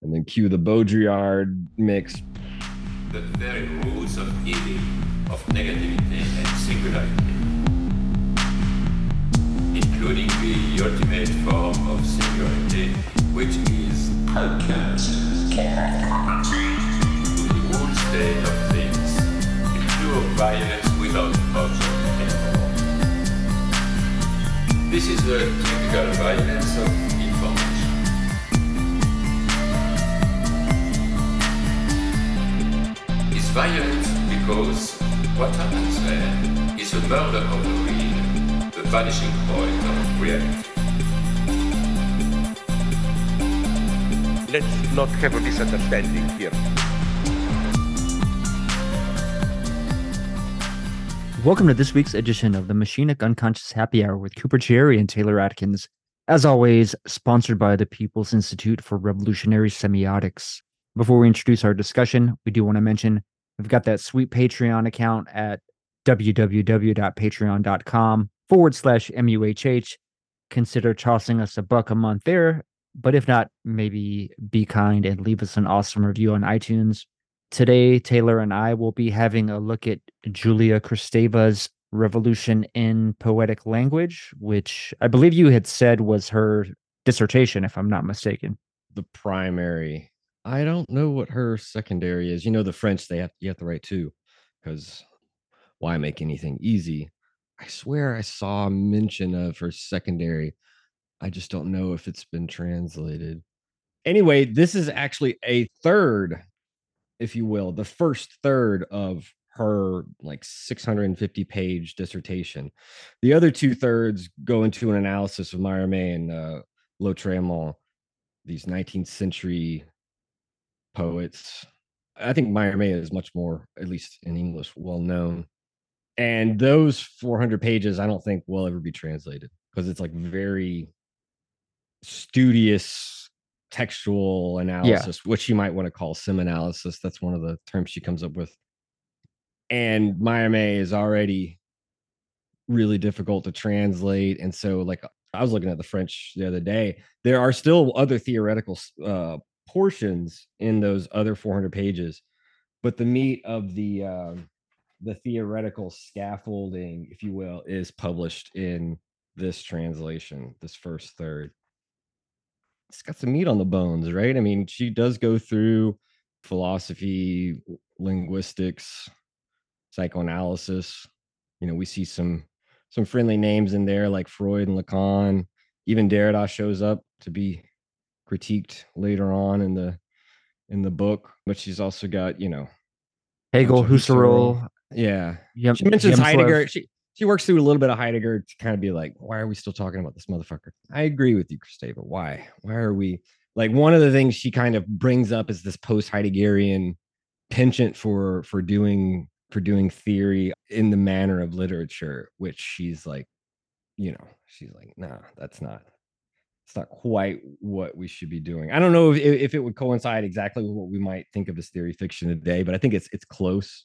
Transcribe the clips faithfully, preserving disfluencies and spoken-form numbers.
And then cue the Baudrillard mix. The very roots of evil, of negativity and singularity, including the ultimate form of singularity, which is alchemist. The whole state of things, the pure violence without object. This is the typical violence of violent, because what happens there is a murder of the real, the vanishing point of reality. Let's not have a misunderstanding here. Welcome to this week's edition of the Machinic Unconscious Happy Hour with Cooper Cherry and Taylor Atkins. As always, sponsored by the People's Institute for Revolutionary Semiotics. Before we introduce our discussion, we do want to mention we've got that sweet Patreon account at www.patreon.com forward slash MUHH. Consider tossing us a buck a month there. But if not, maybe be kind and leave us an awesome review on iTunes. Today, Taylor and I will be having a look at Julia Kristeva's Revolution in Poetic Language, which I believe you had said was her dissertation, if I'm not mistaken. The primary. I don't know what her secondary is. You know, the French, they have, you have to write two, because why make anything easy? I swear I saw a mention of her secondary. I just don't know if it's been translated. Anyway, this is actually a third, if you will, the first third of her like six hundred fifty page dissertation. The other two thirds go into an analysis of Mallarmé and uh, Lautréamont, these nineteenth century poets. I think Mallarmé is much more, at least in English, well known. And those four hundred pages, I don't think will ever be translated, because it's like very studious textual analysis, yeah. Which you might want to call semanalysis. That's one of the terms she comes up with. And Mallarmé is already really difficult to translate. And so, like, I was looking at the French the other day. There are still other theoretical uh, portions in those other four hundred pages, but the meat of the uh, the theoretical scaffolding, if you will, is published in this translation, this first third. It's got some meat on the bones, right? I mean, she does go through philosophy, linguistics, psychoanalysis. You know, we see some some friendly names in there like Freud and Lacan. Even Derrida shows up to be critiqued later on in the in the book, but she's also got, you know, Hegel, Husserl. Yeah, yep, she mentions Heidegger. She she works through a little bit of Heidegger to kind of be like, why are we still talking about this motherfucker? I agree with you, Kristeva. Why? Why are we like one of the things she kind of brings up is this post-Heideggerian penchant for for doing for doing theory in the manner of literature, which she's like, you know, she's like, nah, that's not. It's not quite what we should be doing. I don't know if, if it would coincide exactly with what we might think of as theory fiction today, but I think it's it's close.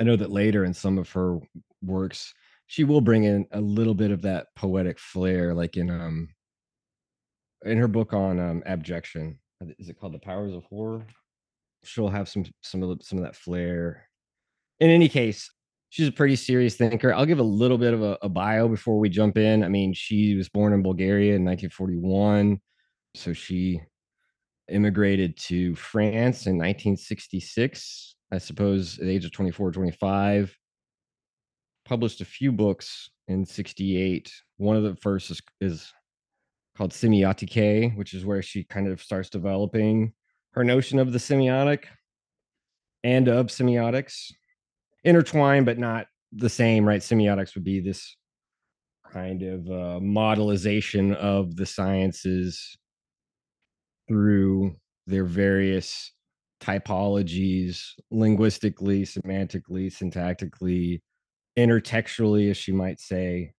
I know that later in some of her works, she will bring in a little bit of that poetic flair, like in um in her book on um, abjection. Is it called The Powers of Horror? She'll have some some of some of that flair. In any case, she's a pretty serious thinker. I'll give a little bit of a, a bio before we jump in. I mean, she was born in Bulgaria in nineteen forty-one. So she immigrated to France in nineteen sixty-six, I suppose, at the age of twenty-four, twenty-five. Published a few books in sixty-eight. One of the first is, is called Semiotics, which is where she kind of starts developing her notion of the semiotic and of semiotics. Intertwined, but not the same, right? Semiotics would be this kind of uh, modelization of the sciences through their various typologies, linguistically, semantically, syntactically, intertextually, as you might say.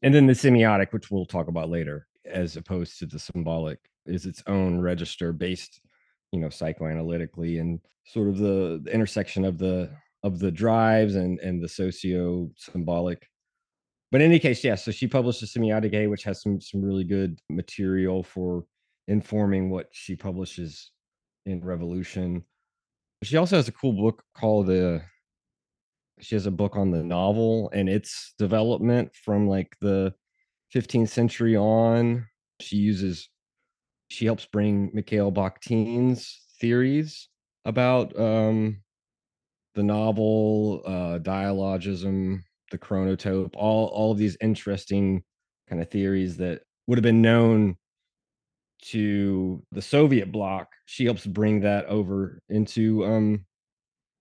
And then the semiotic, which we'll talk about later, as opposed to the symbolic, is its own register based, you know, psychoanalytically and sort of the, the intersection of the of the drives and, and the socio-symbolic. But in any case, yeah, so she published the Semiotics, which has some, some really good material for informing what she publishes in Revolution. She also has a cool book called the, she has a book on the novel and its development from like the fifteenth century on. She uses, she helps bring Mikhail Bakhtin's theories about um, the novel, uh, dialogism, the chronotope, all, all of these interesting kind of theories that would have been known to the Soviet bloc. She helps bring that over into um,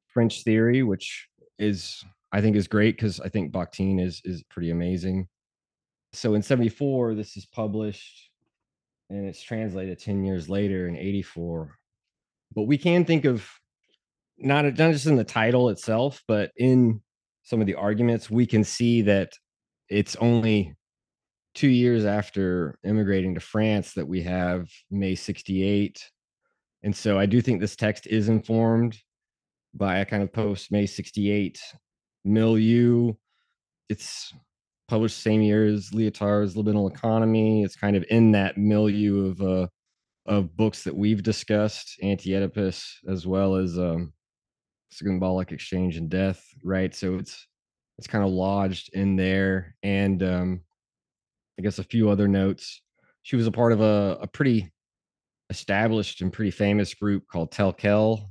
French theory, which is, I think, is great because I think Bakhtin is is pretty amazing. So in seventy-four, this is published and it's translated ten years later in eighty-four. But we can think of, not, not just in the title itself, but in some of the arguments, we can see that it's only two years after immigrating to France that we have May sixty-eight. And so I do think this text is informed by a kind of post May sixty-eight milieu. It's published same year as Lyotard's Libidinal Economy. It's kind of in that milieu of uh, of books that we've discussed, Anti-Oedipus, as well as um, Symbolic Exchange and Death, right? So it's it's kind of lodged in there. And um, I guess a few other notes. She was a part of a, a pretty established and pretty famous group called Tel Quel,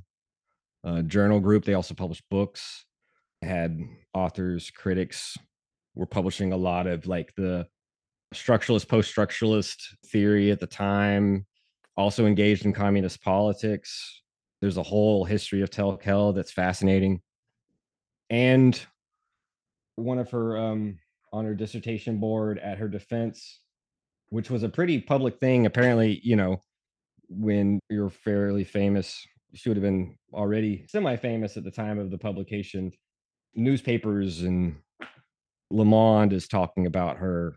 a journal group. They also published books, had authors, critics, were publishing a lot of like the structuralist, post-structuralist theory at the time, also engaged in communist politics. There's a whole history of Tel Quel that's fascinating. And one of her, um, on her dissertation board at her defense, which was a pretty public thing. Apparently, you know, when you're fairly famous, she would have been already semi-famous at the time of the publication. Newspapers and Le Monde is talking about her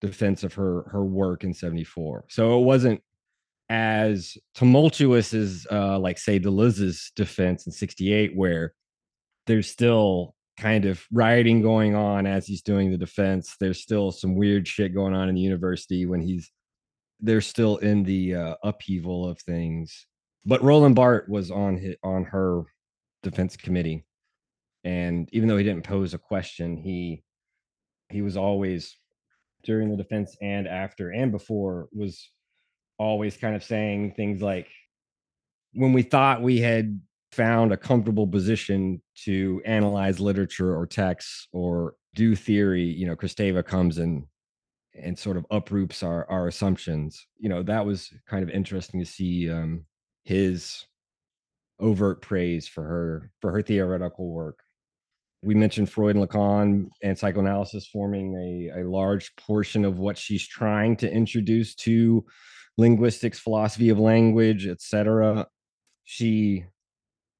defense of her her work in seventy-four. So it wasn't as tumultuous as uh, like say Deleuze's defense in sixty-eight, where there's still kind of rioting going on as he's doing the defense. There's still some weird shit going on in the university when he's, they're still in the uh, upheaval of things. But Roland Barthes was on his, on her defense committee. And even though he didn't pose a question, he he was always, during the defense and after and before, was always kind of saying things like, when we thought we had found a comfortable position to analyze literature or texts or do theory, you know, Kristeva comes in and sort of uproots our, our assumptions. You know, that was kind of interesting to see um, his overt praise for her, for her theoretical work. We mentioned Freud and Lacan and psychoanalysis forming a, a large portion of what she's trying to introduce to linguistics, philosophy of language, et cetera. She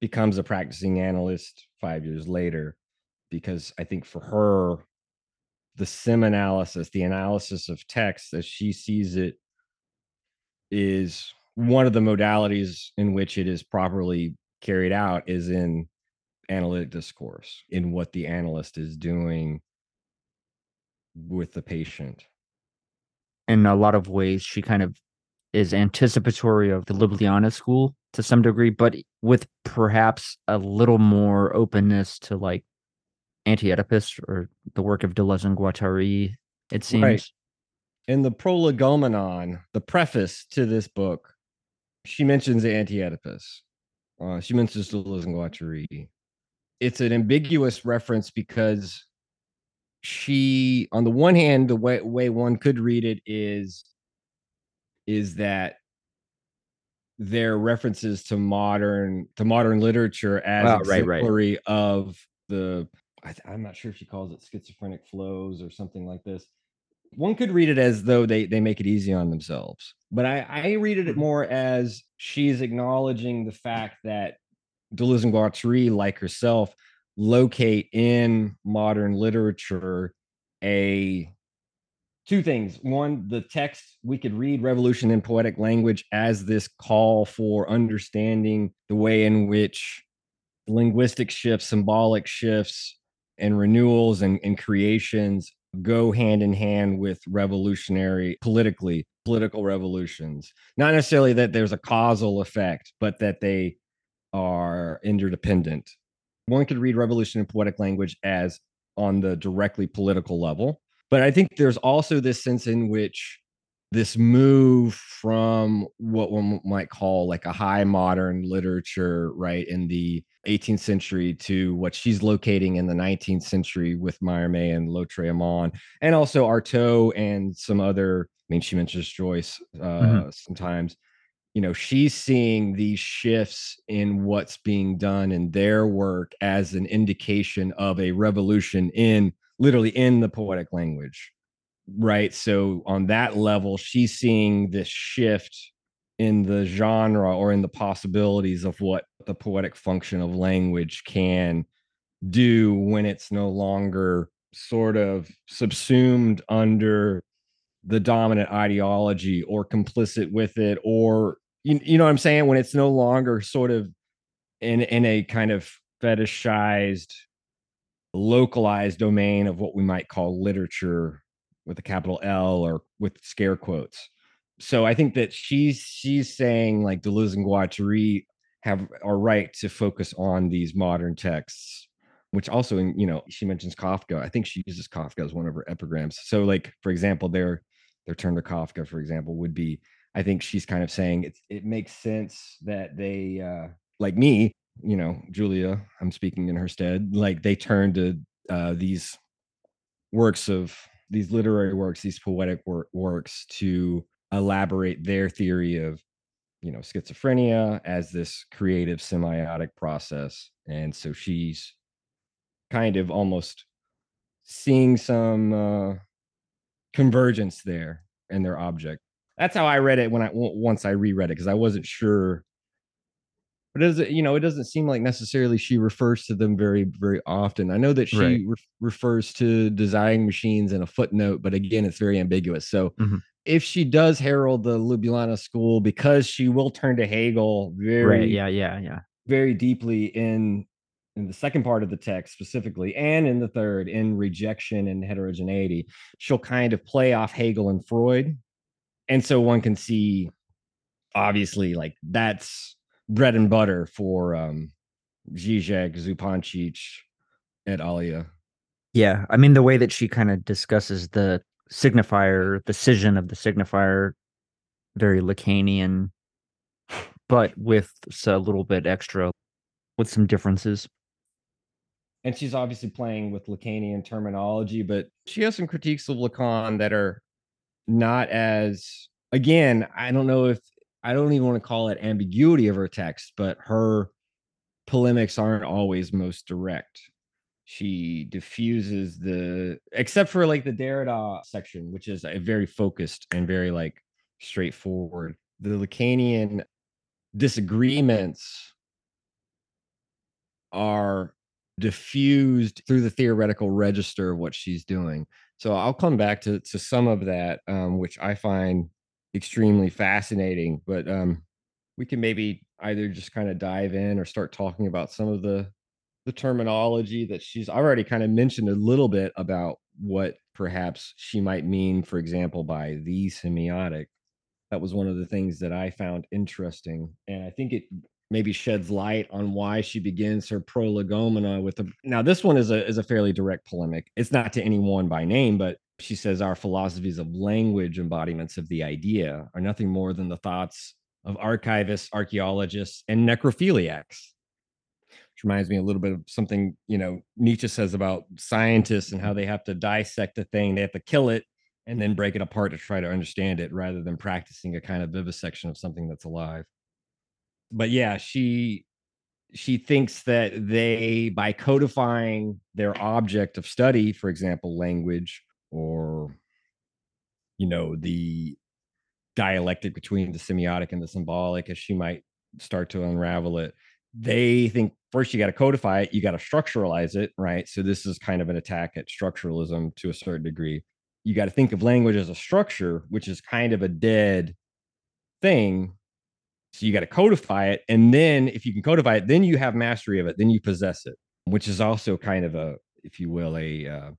becomes a practicing analyst five years later, because I think for her, the semanalysis, the analysis of text as she sees it, is one of the modalities in which it is properly carried out is in analytic discourse, in what the analyst is doing with the patient. In a lot of ways, she kind of is anticipatory of the Ljubljana school to some degree, but with perhaps a little more openness to like Anti-Oedipus or the work of Deleuze and Guattari, it seems. Right. In the Prolegomenon, the preface to this book, she mentions Anti-Oedipus. Uh, she mentions Deleuze and Guattari. It's an ambiguous reference because she, on the one hand, the way, way one could read it is, is that their references to modern to modern literature as wow, exemplary right, right. of the, I th- I'm not sure if she calls it schizophrenic flows or something like this. One could read it as though they, they make it easy on themselves. But I, I read it more as she's acknowledging the fact that Deleuze and Guattari, like herself, locate in modern literature a two things. One, the text, we could read Revolution in Poetic Language as this call for understanding the way in which linguistic shifts, symbolic shifts, and renewals and, and creations go hand in hand with revolutionary, politically, political revolutions. Not necessarily that there's a causal effect, but that they are interdependent. One could read Revolution in Poetic Language as on the directly political level. But I think there's also this sense in which this move from what one might call like a high modern literature, right, in the eighteenth century to what she's locating in the nineteenth century with Mallarmé and Lautréamont, and also Artaud and some other, I mean, she mentions Joyce uh, mm-hmm. sometimes, you know, she's seeing these shifts in what's being done in their work as an indication of a revolution in literally in the poetic language. Right. So on that level, she's seeing this shift in the genre or in the possibilities of what the poetic function of language can do when it's no longer sort of subsumed under the dominant ideology or complicit with it, or, you, you know what I'm saying? When it's no longer sort of in, in a kind of fetishized, localized domain of what we might call literature, with a capital L or with scare quotes. So I think that she's she's saying like Deleuze and Guattari have are right to focus on these modern texts, which also, in, you know, she mentions Kafka. I think she uses Kafka as one of her epigrams. So like, for example, their their turn to Kafka, for example, would be, I think she's kind of saying it, it makes sense that they, uh, like me, you know, Julia, I'm speaking in her stead, like they turn to uh, these works of, these literary works, these poetic work, works to elaborate their theory of, you know, schizophrenia as this creative semiotic process. And so she's kind of almost seeing some uh, convergence there in their object. That's how I read it when I once I reread it, because I wasn't sure. But it, you know, it doesn't seem like necessarily she refers to them very, very often. I know that she right. re- refers to design machines in a footnote, but again, it's very ambiguous. So mm-hmm. if she does herald the Ljubljana school, because she will turn to Hegel very, right. yeah, yeah, yeah, very deeply in in the second part of the text specifically, and in the third, in rejection and heterogeneity, she'll kind of play off Hegel and Freud, and so one can see, obviously, like that's bread and butter for um, Zizek, Zupancic, et alia. Yeah, I mean, the way that she kind of discusses the signifier, the scission of the signifier, very Lacanian, but with a little bit extra, with some differences. And she's obviously playing with Lacanian terminology, but she has some critiques of Lacan that are not as, again, I don't know if I don't even want to call it ambiguity of her text, but her polemics aren't always most direct. She diffuses the, except for like the Derrida section, which is a very focused and very like straightforward. The Lacanian disagreements are diffused through the theoretical register of what she's doing. So I'll come back to, to some of that, um, which I find extremely fascinating, but um we can maybe either just kind of dive in or start talking about some of the the terminology that she's already kind of mentioned a little bit about what perhaps she might mean, for example, by the semiotic. That was one of the things that I found interesting, and I think it maybe sheds light on why she begins her prolegomena with a, now this one is a is a fairly direct polemic. It's not to anyone by name, but she says, our philosophies of language, embodiments of the idea, are nothing more than the thoughts of archivists, archaeologists, and necrophiliacs. Which reminds me a little bit of something, you know, Nietzsche says about scientists and how they have to dissect a thing, they have to kill it, and then break it apart to try to understand it, rather than practicing a kind of vivisection of something that's alive. But yeah, she she thinks that they, by codifying their object of study, for example, language, or, you know, the dialectic between the semiotic and the symbolic, as she might start to unravel it. They think first you got to codify it, you got to structuralize it, right? So this is kind of an attack at structuralism to a certain degree. You got to think of language as a structure, which is kind of a dead thing. So you got to codify it. And then if you can codify it, then you have mastery of it, then you possess it, which is also kind of a, if you will, a, uh,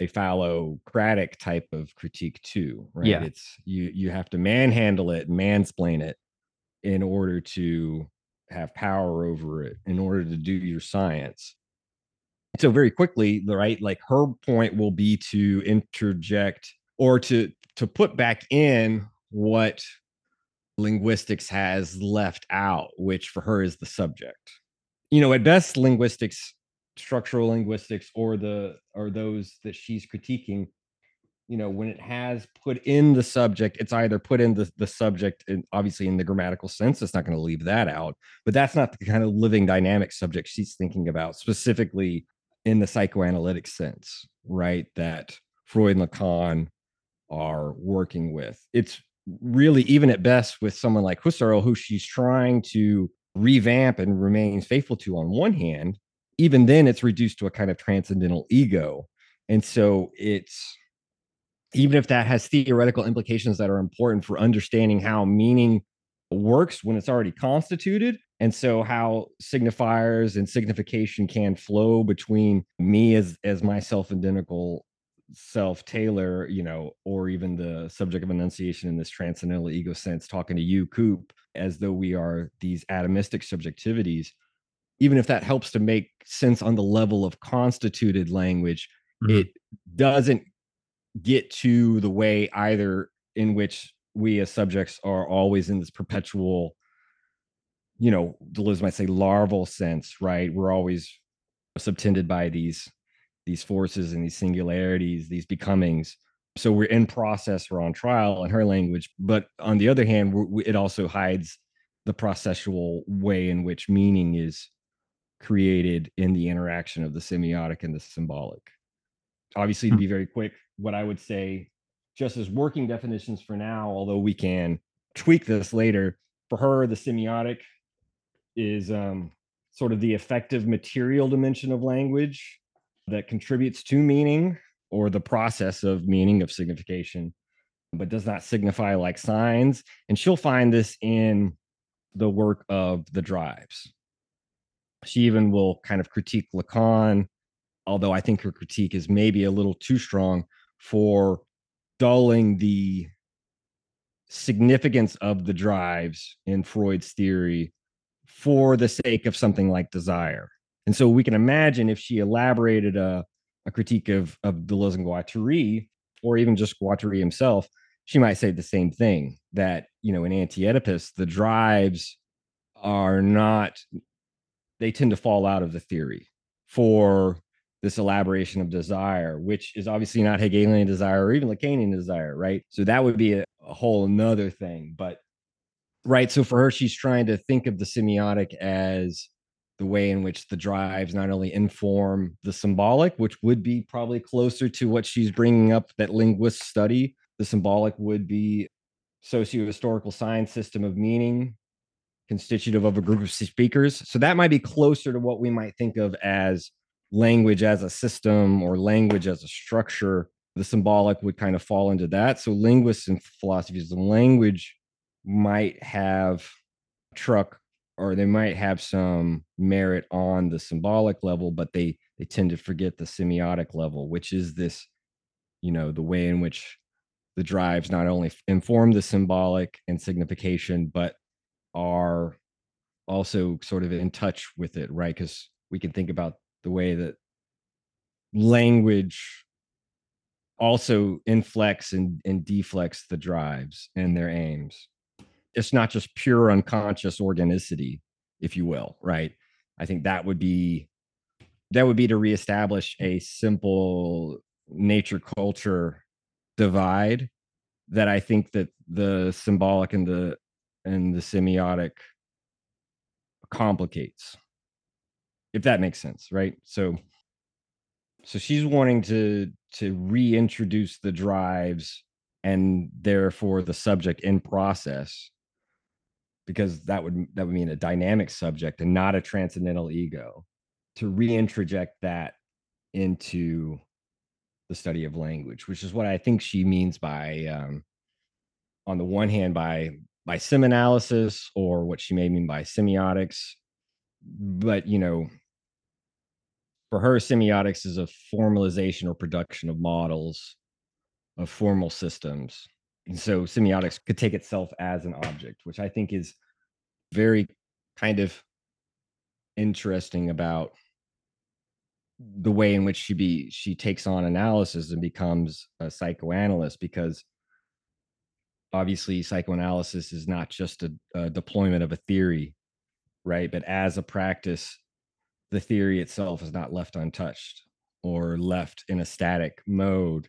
a phallocratic type of critique too, right? Yeah. It's you you have to manhandle it, mansplain it in order to have power over it, in order to do your science. So very quickly, right, like her point will be to interject or to to put back in what linguistics has left out, which for her is the subject. You know, at best, linguistics, structural linguistics, or the or those that she's critiquing, you know, when it has put in the subject, it's either put in the, the subject, and obviously in the grammatical sense, it's not going to leave that out, but that's not the kind of living dynamic subject she's thinking about specifically in the psychoanalytic sense, right? That Freud and Lacan are working with. It's really, even at best, with someone like Husserl, who she's trying to revamp and remains faithful to on one hand, even then it's reduced to a kind of transcendental ego. And so it's, even if that has theoretical implications that are important for understanding how meaning works when it's already constituted, and so how signifiers and signification can flow between me as, as my self-identical self, Taylor, you know, or even the subject of enunciation in this transcendental ego sense, talking to you, Coop, as though we are these atomistic subjectivities, even if that helps to make sense on the level of constituted language, mm-hmm. it doesn't get to the way either in which we as subjects are always in this perpetual, you know, Deleuze might say larval sense, right? We're always subtended by these, these forces and these singularities, these becomings. So we're in process, we're on trial in her language. But on the other hand, we, it also hides the processual way in which meaning is created in the interaction of the semiotic and the symbolic. Obviously, to be very quick, what I would say, just as working definitions for now, although we can tweak this later, for her, the semiotic is um, sort of the effective material dimension of language that contributes to meaning or the process of meaning, of signification, but does not signify like signs. And she'll find this in the work of the Drives. She even will kind of critique Lacan, although I think her critique is maybe a little too strong, for dulling the significance of the drives in Freud's theory for the sake of something like desire. And so we can imagine if she elaborated a, a critique of, of Deleuze and Guattari, or even just Guattari himself, she might say the same thing, that, you know, in Anti-Oedipus, the drives are not, they tend to fall out of the theory for this elaboration of desire, which is obviously not Hegelian desire or even Lacanian desire, right? So that would be a, a whole another thing. But, right, so for her, she's trying to think of the semiotic as the way in which the drives not only inform the symbolic, which would be probably closer to what she's bringing up that linguists study. The symbolic would be socio-historical science system of meaning, constitutive of a group of speakers. So that might be closer to what we might think of as language as a system or language as a structure. The symbolic would kind of fall into that. So linguists and philosophies of language might have truck, or they might have some merit on the symbolic level, but they they tend to forget the semiotic level, which is this, you know, the way in which the drives not only inform the symbolic and signification, but are also sort of in touch with it, right? Because we can think about the way that language also inflects and, and deflects the drives and their aims. It's not just pure unconscious organicity, if you will, right? I think that would be that would be to reestablish a simple nature culture divide that I think that the symbolic and the and the semiotic complicates, if that makes sense, right? So so she's wanting to to reintroduce the drives and therefore the subject in process, because that would that would mean a dynamic subject and not a transcendental ego, to reintroject that into the study of language, which is what I think she means by, um, on the one hand, by by semanalysis, or what she may mean by semiotics. But, you know, for her, semiotics is a formalization or production of models of formal systems. And so semiotics could take itself as an object, which I think is very kind of interesting about the way in which she be she takes on analysis and becomes a psychoanalyst, because obviously psychoanalysis is not just a, a deployment of a theory, right? But as a practice, the theory itself is not left untouched or left in a static mode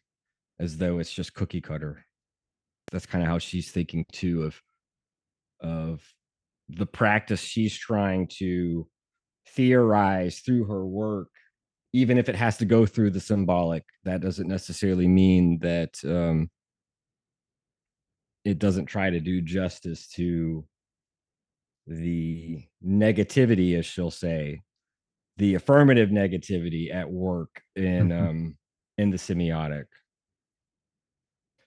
as though it's just cookie cutter. That's kind of how she's thinking too of of the practice she's trying to theorize through her work. Even if it has to go through the symbolic, that doesn't necessarily mean that um, it doesn't try to do justice to the negativity, as she'll say, the affirmative negativity at work in mm-hmm. um, in the semiotic.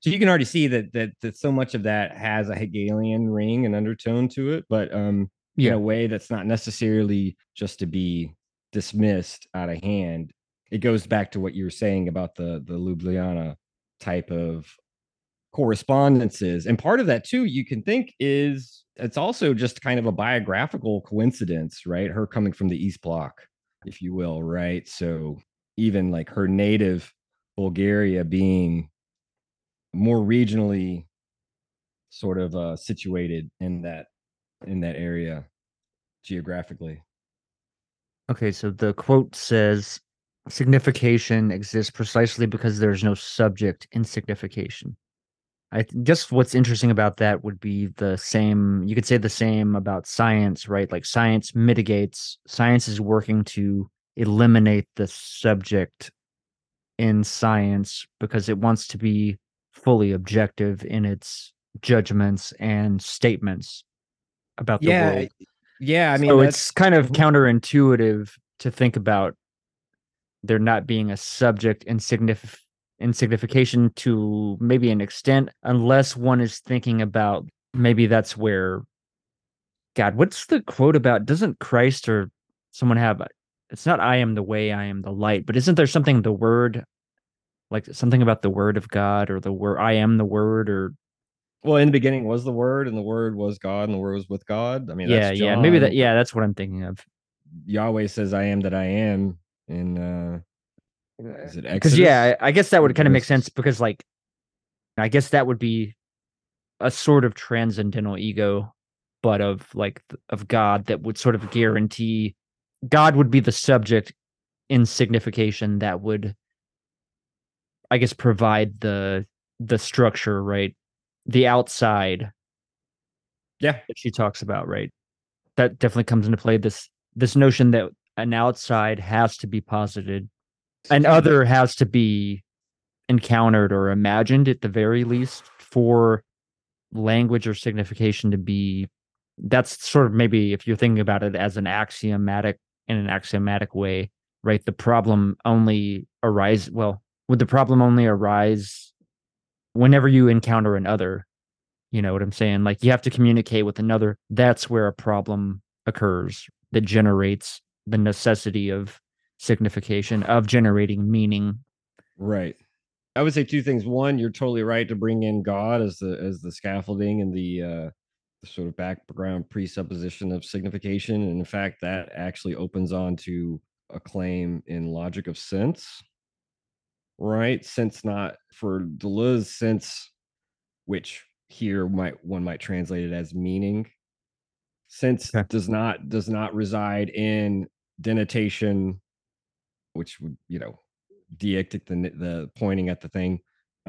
So you can already see that that that so much of that has a Hegelian ring and undertone to it, but um, yeah. in a way that's not necessarily just to be dismissed out of hand. It goes back to what you were saying about the the Ljubljana type of correspondences, and part of that too, you can think is it's also just kind of a biographical coincidence, right? Her coming from the East Bloc, if you will, right? So even like her native Bulgaria being more regionally sort of uh, situated in that in that area geographically. Okay, so the quote says, signification exists precisely because there's no subject in signification. I guess what's interesting about that would be the same, you could say the same about science, right? Like science mitigates, science is working to eliminate the subject in science because it wants to be fully objective in its judgments and statements about the yeah, world. Yeah, I mean, so it's kind of counterintuitive to think about there not being a subject in signif- in signification to maybe an extent, unless one is thinking about maybe that's where God, what's the quote about? Doesn't Christ or someone have it's not I am the way, I am the light, but isn't there something the word, like something about the word of God or the word I am the word or well, in the beginning was the Word, and the Word was God, and the Word was with God. I mean, yeah, that's John. yeah, maybe that. Yeah, that's what I'm thinking of. Yahweh says, "I am that I am." In uh, is it Exodus? Because yeah, I guess that would kind of make sense because, like, I guess that would be a sort of transcendental ego, but of like of God that would sort of guarantee God would be the subject in signification that would, I guess, provide the the structure, right? The outside, yeah, that she talks about, right? That definitely comes into play. This this notion that an outside has to be posited, an other has to be encountered or imagined at the very least for language or signification to be. That's sort of maybe if you're thinking about it as an axiomatic in an axiomatic way, right? The problem only arise. Well, would the problem only arise whenever you encounter another? You know what I'm saying? Like you have to communicate with another. That's where a problem occurs that generates the necessity of signification, of generating meaning. Right. I would say two things. One, you're totally right to bring in God as the as the scaffolding and the, uh, the sort of background presupposition of signification. And in fact, that actually opens on to a claim in logic of sense. Right, since not for Deleuze, sense, which here might one might translate it as meaning. Sense okay. does not does not reside in denotation, which would you know, deictic the the pointing at the thing.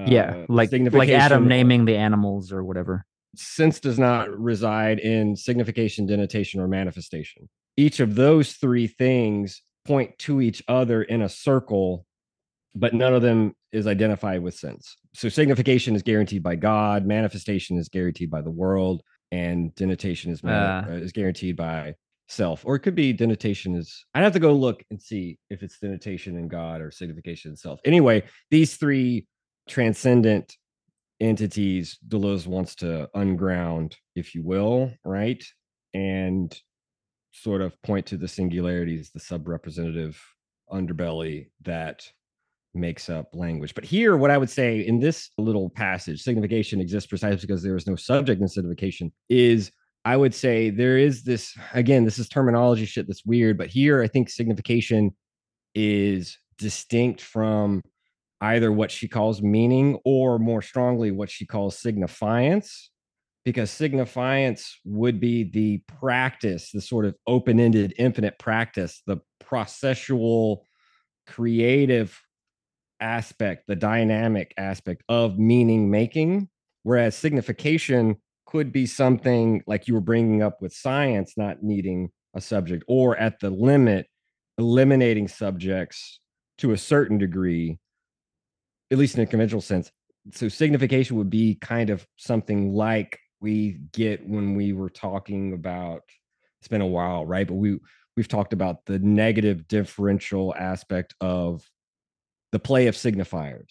Yeah, uh, like like Adam naming the animals or whatever. Sense does not reside in signification, denotation, or manifestation. Each of those three things point to each other in a circle, but none of them is identified with sense. So signification is guaranteed by God, manifestation is guaranteed by the world, and denotation is uh, is guaranteed by self. Or it could be denotation is, I'd have to go look and see if it's denotation and God or signification and self. Anyway, these three transcendent entities Deleuze wants to unground, if you will, right? And sort of point to the singularities, the sub-representative underbelly that makes up language. But here, what I would say in this little passage, signification exists precisely because there is no subject in signification, is I would say there is this, again, this is terminology shit that's weird, but here I think signification is distinct from either what she calls meaning or more strongly what she calls signifiance, because signifiance would be the practice, the sort of open-ended, infinite practice, the processual, creative aspect, the dynamic aspect of meaning making, whereas signification could be something like you were bringing up with science, not needing a subject, or at the limit, eliminating subjects to a certain degree, at least in a conventional sense. So signification would be kind of something like we get when we were talking about, it's been a while, right? But we, we've talked about the negative differential aspect of the play of signifiers.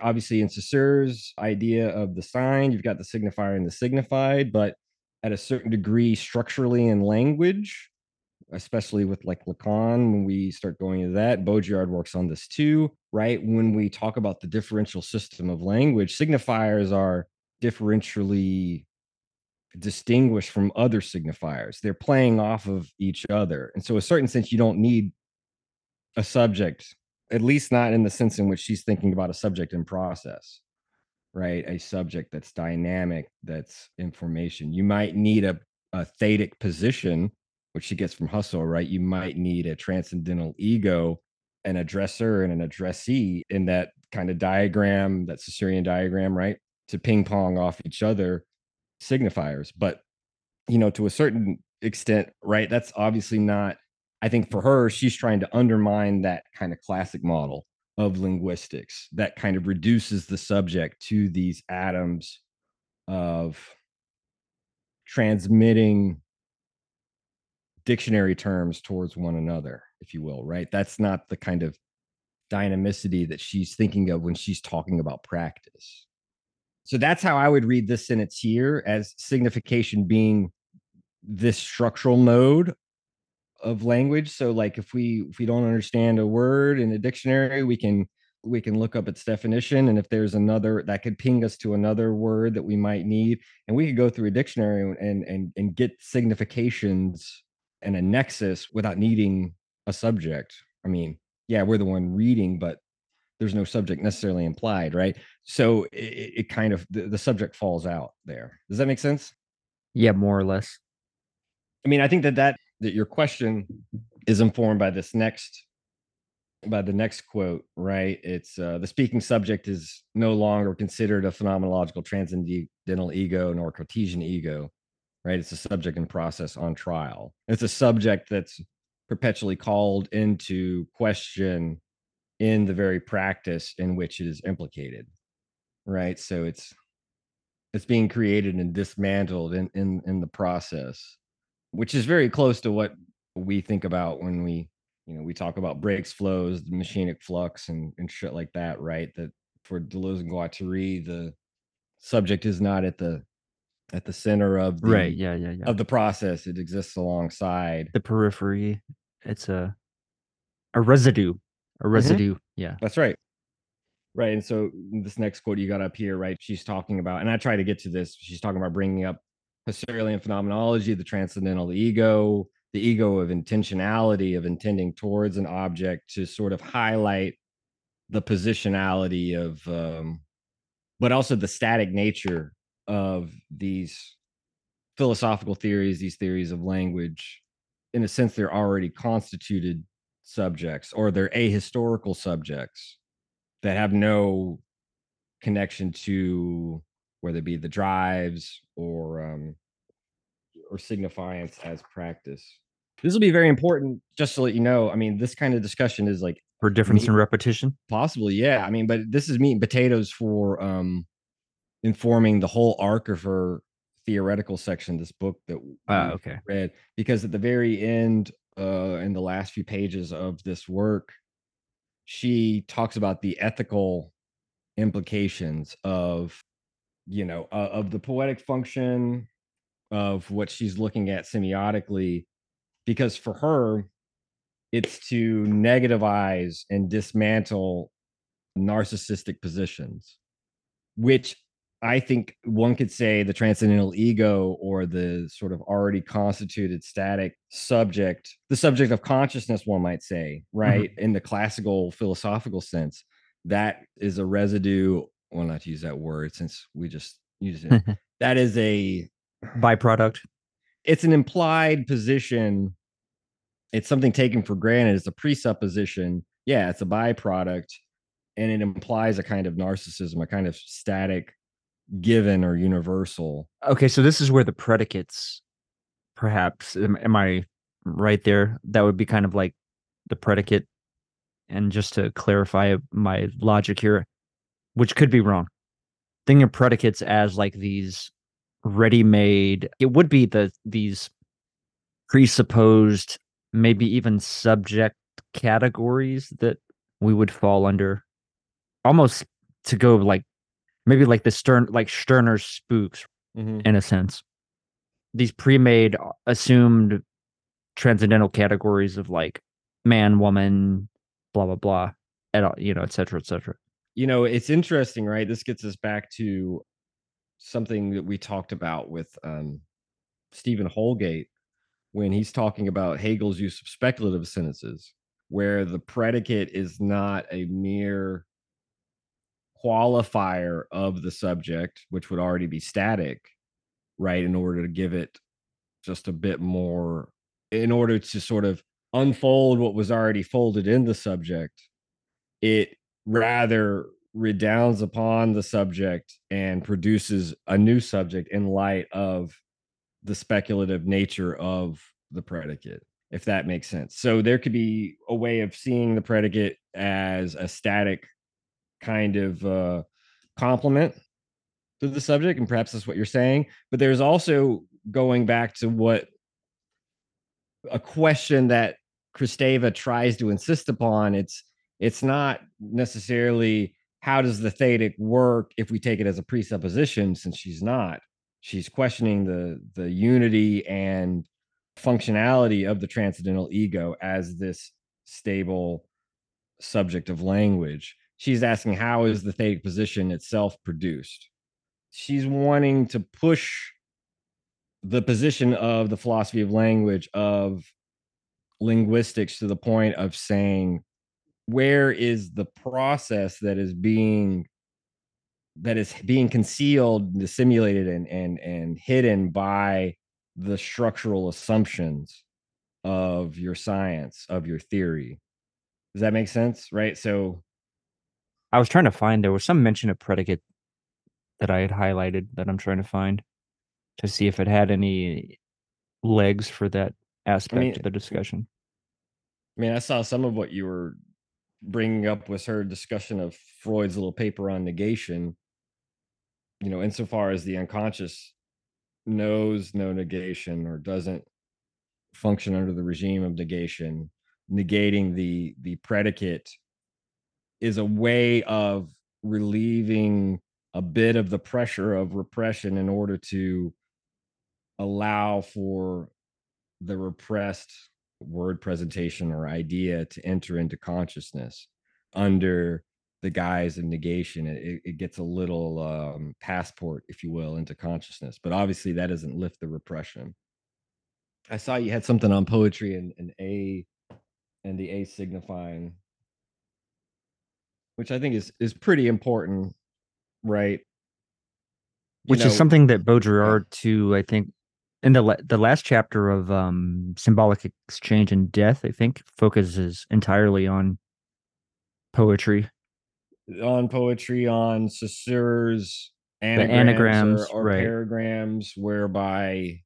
Obviously, in Saussure's idea of the sign, you've got the signifier and the signified, but at a certain degree, structurally in language, especially with like Lacan, when we start going into that, Baudrillard works on this too, right? When we talk about the differential system of language, signifiers are differentially distinguished from other signifiers. They're playing off of each other. And so in a certain sense, you don't need a subject, at least not in the sense in which she's thinking about a subject in process, right? A subject that's dynamic, that's information. You might need a, a thetic position, which she gets from Husserl, right? You might need a transcendental ego, an addresser and an addressee in that kind of diagram, that Saussurean diagram, right? To ping pong off each other, signifiers. But, you know, to a certain extent, right? That's obviously not, I think for her, she's trying to undermine that kind of classic model of linguistics that kind of reduces the subject to these atoms of transmitting dictionary terms towards one another, if you will, right? That's not the kind of dynamicity that she's thinking of when she's talking about practice. So that's how I would read this sentence here, as signification being this structural node of language. So like if we if we don't understand a word in a dictionary, we can we can look up its definition, and if there's another that could ping us to another word that we might need, and we could go through a dictionary and and and get significations and a nexus without needing a subject. I mean, yeah, we're the one reading, but there's no subject necessarily implied, right? So it, it kind of the, the subject falls out there. Does that make sense? Yeah, more or less. I mean, I think that that that your question is informed by this next, by the next quote, right? It's uh, the speaking subject is no longer considered a phenomenological transcendental ego nor Cartesian ego, right? It's a subject in process on trial. It's a subject that's perpetually called into question in the very practice in which it is implicated, right? So it's it's being created and dismantled in in, in the process, which is very close to what we think about when we, you know, we talk about breaks, flows, the machinic flux and, and shit like that, right? That for Deleuze and Guattari, the subject is not at the at the center of the, right, yeah, yeah, yeah. of the process. It exists alongside the periphery. It's a a residue, a residue. Mm-hmm. Yeah, that's right. Right. And so this next quote you got up here, right? She's talking about, and I try to get to this. She's talking about bringing up Husserlian phenomenology, the transcendental ego, the ego of intentionality, of intending towards an object, to sort of highlight the positionality of, um, but also the static nature of these philosophical theories, these theories of language. In a sense, they're already constituted subjects, or they're ahistorical subjects that have no connection to whether it be the drives or um, or signifiance as practice. This will be very important, just to let you know. I mean, this kind of discussion is like... For difference meat, in repetition? Possibly, yeah. I mean, but this is meat and potatoes for um, informing the whole arc of her theoretical section, this book that uh, okay. read, because at the very end, uh, in the last few pages of this work, she talks about the ethical implications of you know, uh, of the poetic function of what she's looking at semiotically, because for her, it's to negativize and dismantle narcissistic positions, which I think one could say the transcendental ego, or the sort of already constituted static subject, the subject of consciousness, one might say, right? Mm-hmm. In the classical philosophical sense, that is a residue. Well, not to use that word since we just used it. That is a byproduct. It's an implied position. It's something taken for granted. It's a presupposition. Yeah, it's a byproduct. And it implies a kind of narcissism, a kind of static given or universal. Okay, so this is where the predicates, perhaps, am, am I right there? That would be kind of like the predicate. And just to clarify my logic here, which could be wrong, thinking of predicates as like these ready-made, it would be the these presupposed, maybe even subject categories that we would fall under, almost to go like maybe like the Stern, like Stirner's spooks, mm-hmm. in a sense, these pre-made assumed transcendental categories of like man, woman, blah blah blah, and you know, et cetera, et cetera. You know, it's interesting, right? This gets us back to something that we talked about with um, Stephen Holgate, when he's talking about Hegel's use of speculative sentences, where the predicate is not a mere qualifier of the subject, which would already be static, right? In order to give it just a bit more, in order to sort of unfold what was already folded in the subject, it rather redounds upon the subject and produces a new subject in light of the speculative nature of the predicate, if that makes sense. So there could be a way of seeing the predicate as a static kind of uh, complement to the subject, and perhaps that's what you're saying. But there's also, going back to what a question that Kristeva tries to insist upon, it's it's not necessarily how does the thetic work if we take it as a presupposition, since she's not. She's questioning the, the unity and functionality of the transcendental ego as this stable subject of language. She's asking, how is the thetic position itself produced? She's wanting to push the position of the philosophy of language, of linguistics, to the point of saying, where is the process that is being that is being concealed, dissimulated, and and and hidden by the structural assumptions of your science, of your theory? Does that make sense? Right. So I was trying to find, there was some mention of predicate that I had highlighted that I'm trying to find to see if it had any legs for that aspect I mean, of the discussion. I mean, I saw some of what you were bringing up was her discussion of Freud's little paper on negation. You know, insofar as the unconscious knows no negation or doesn't function under the regime of negation, negating the the predicate is a way of relieving a bit of the pressure of repression in order to allow for the repressed word presentation or idea to enter into consciousness under the guise of negation. It, it gets a little um, passport, if you will, into consciousness. But obviously that doesn't lift the repression. I saw you had something on poetry and, and A and the A signifying, which I think is, is pretty important, right? You which know, is something that Baudrillard yeah. too, I think, in the la- the last chapter of um, Symbolic Exchange and Death, I think, focuses entirely on poetry. On poetry, on Saussure's anagrams, anagrams or, or right. paragrams, whereby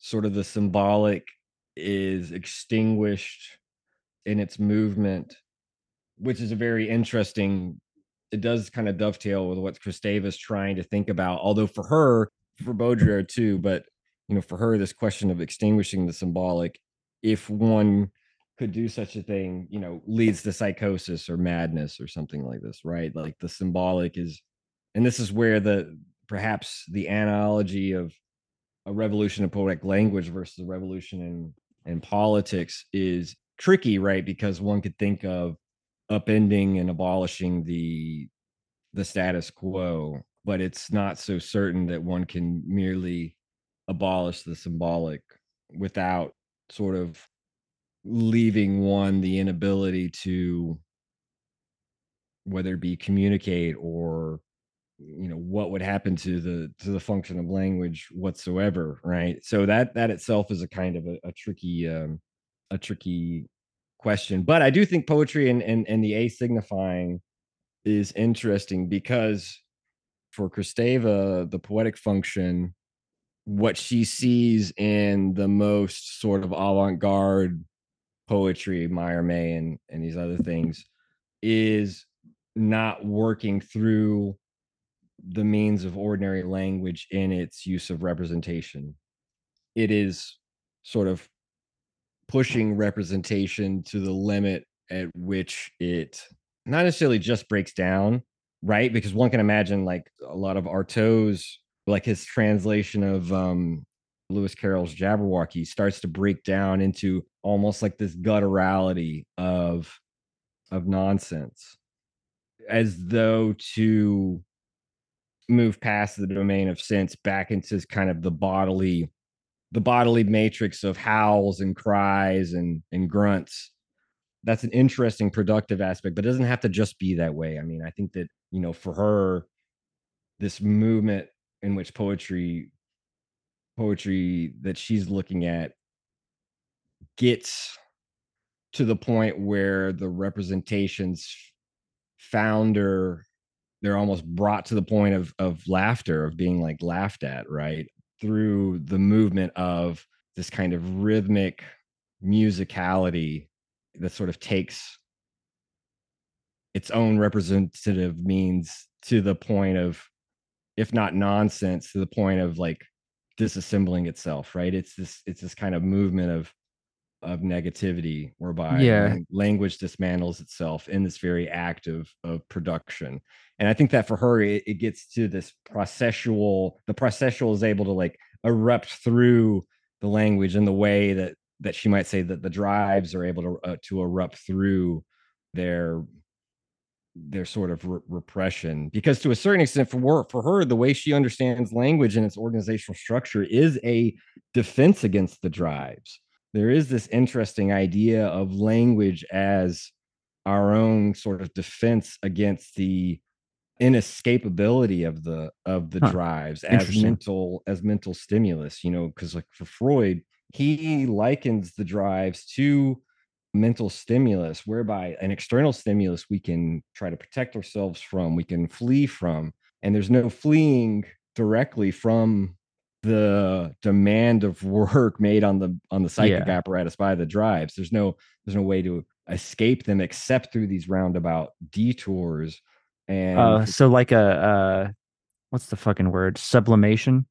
sort of the symbolic is extinguished in its movement, which is a very interesting, it does kind of dovetail with what Kristeva's trying to think about, although for her, for Baudrillard too, but you know, for her, this question of extinguishing the symbolic, if one could do such a thing, you know, leads to psychosis or madness or something like this, right? Like the symbolic is, and this is where the, perhaps the analogy of a revolution in poetic language versus a revolution in, in politics is tricky, right? Because one could think of upending and abolishing the the status quo, but it's not so certain that one can merely abolish the symbolic without sort of leaving one the inability to, whether it be communicate or, you know, what would happen to the to the function of language whatsoever, right? So that that itself is a kind of a, a tricky um, a tricky question. But I do think poetry and, and and the asignifying is interesting, because for Kristeva, the poetic function, what she sees in the most sort of avant-garde poetry, Mallarmé and and these other things, is not working through the means of ordinary language in its use of representation. It is sort of pushing representation to the limit at which it not necessarily just breaks down, right? Because one can imagine, like, a lot of Artaud's, like his translation of um, Lewis Carroll's Jabberwocky starts to break down into almost like this gutturality of, of nonsense, as though to move past the domain of sense back into kind of the bodily, the bodily matrix of howls and cries and, and grunts. That's an interesting productive aspect, but it doesn't have to just be that way. I mean, I think that, you know, for her, this movement in which poetry, poetry that she's looking at gets to the point where the representations founder, they're almost brought to the point of of laughter, of being like laughed at, right? Through the movement of this kind of rhythmic musicality that sort of takes its own representative means to the point of, if not nonsense, to the point of like disassembling itself, right? It's this, it's this kind of movement of of negativity whereby yeah. language dismantles itself in this very act of, of production. And I think that for her, it, it gets to this processual, the processual is able to like erupt through the language in the way that, that she might say that the drives are able to, uh, to erupt through their, their sort of re- repression. Because to a certain extent for her, for her, the way she understands language and its organizational structure is a defense against the drives. There is this interesting idea of language as our own sort of defense against the inescapability of the of the huh. drives as mental as mental stimulus, you know, because like for Freud, he likens the drives to mental stimulus, whereby an external stimulus we can try to protect ourselves from, we can flee from, and there's no fleeing directly from the demand of work made on the on the psychic yeah. apparatus by the drives. There's no there's no way to escape them except through these roundabout detours. And uh, so like a uh, what's the fucking word? Sublimation.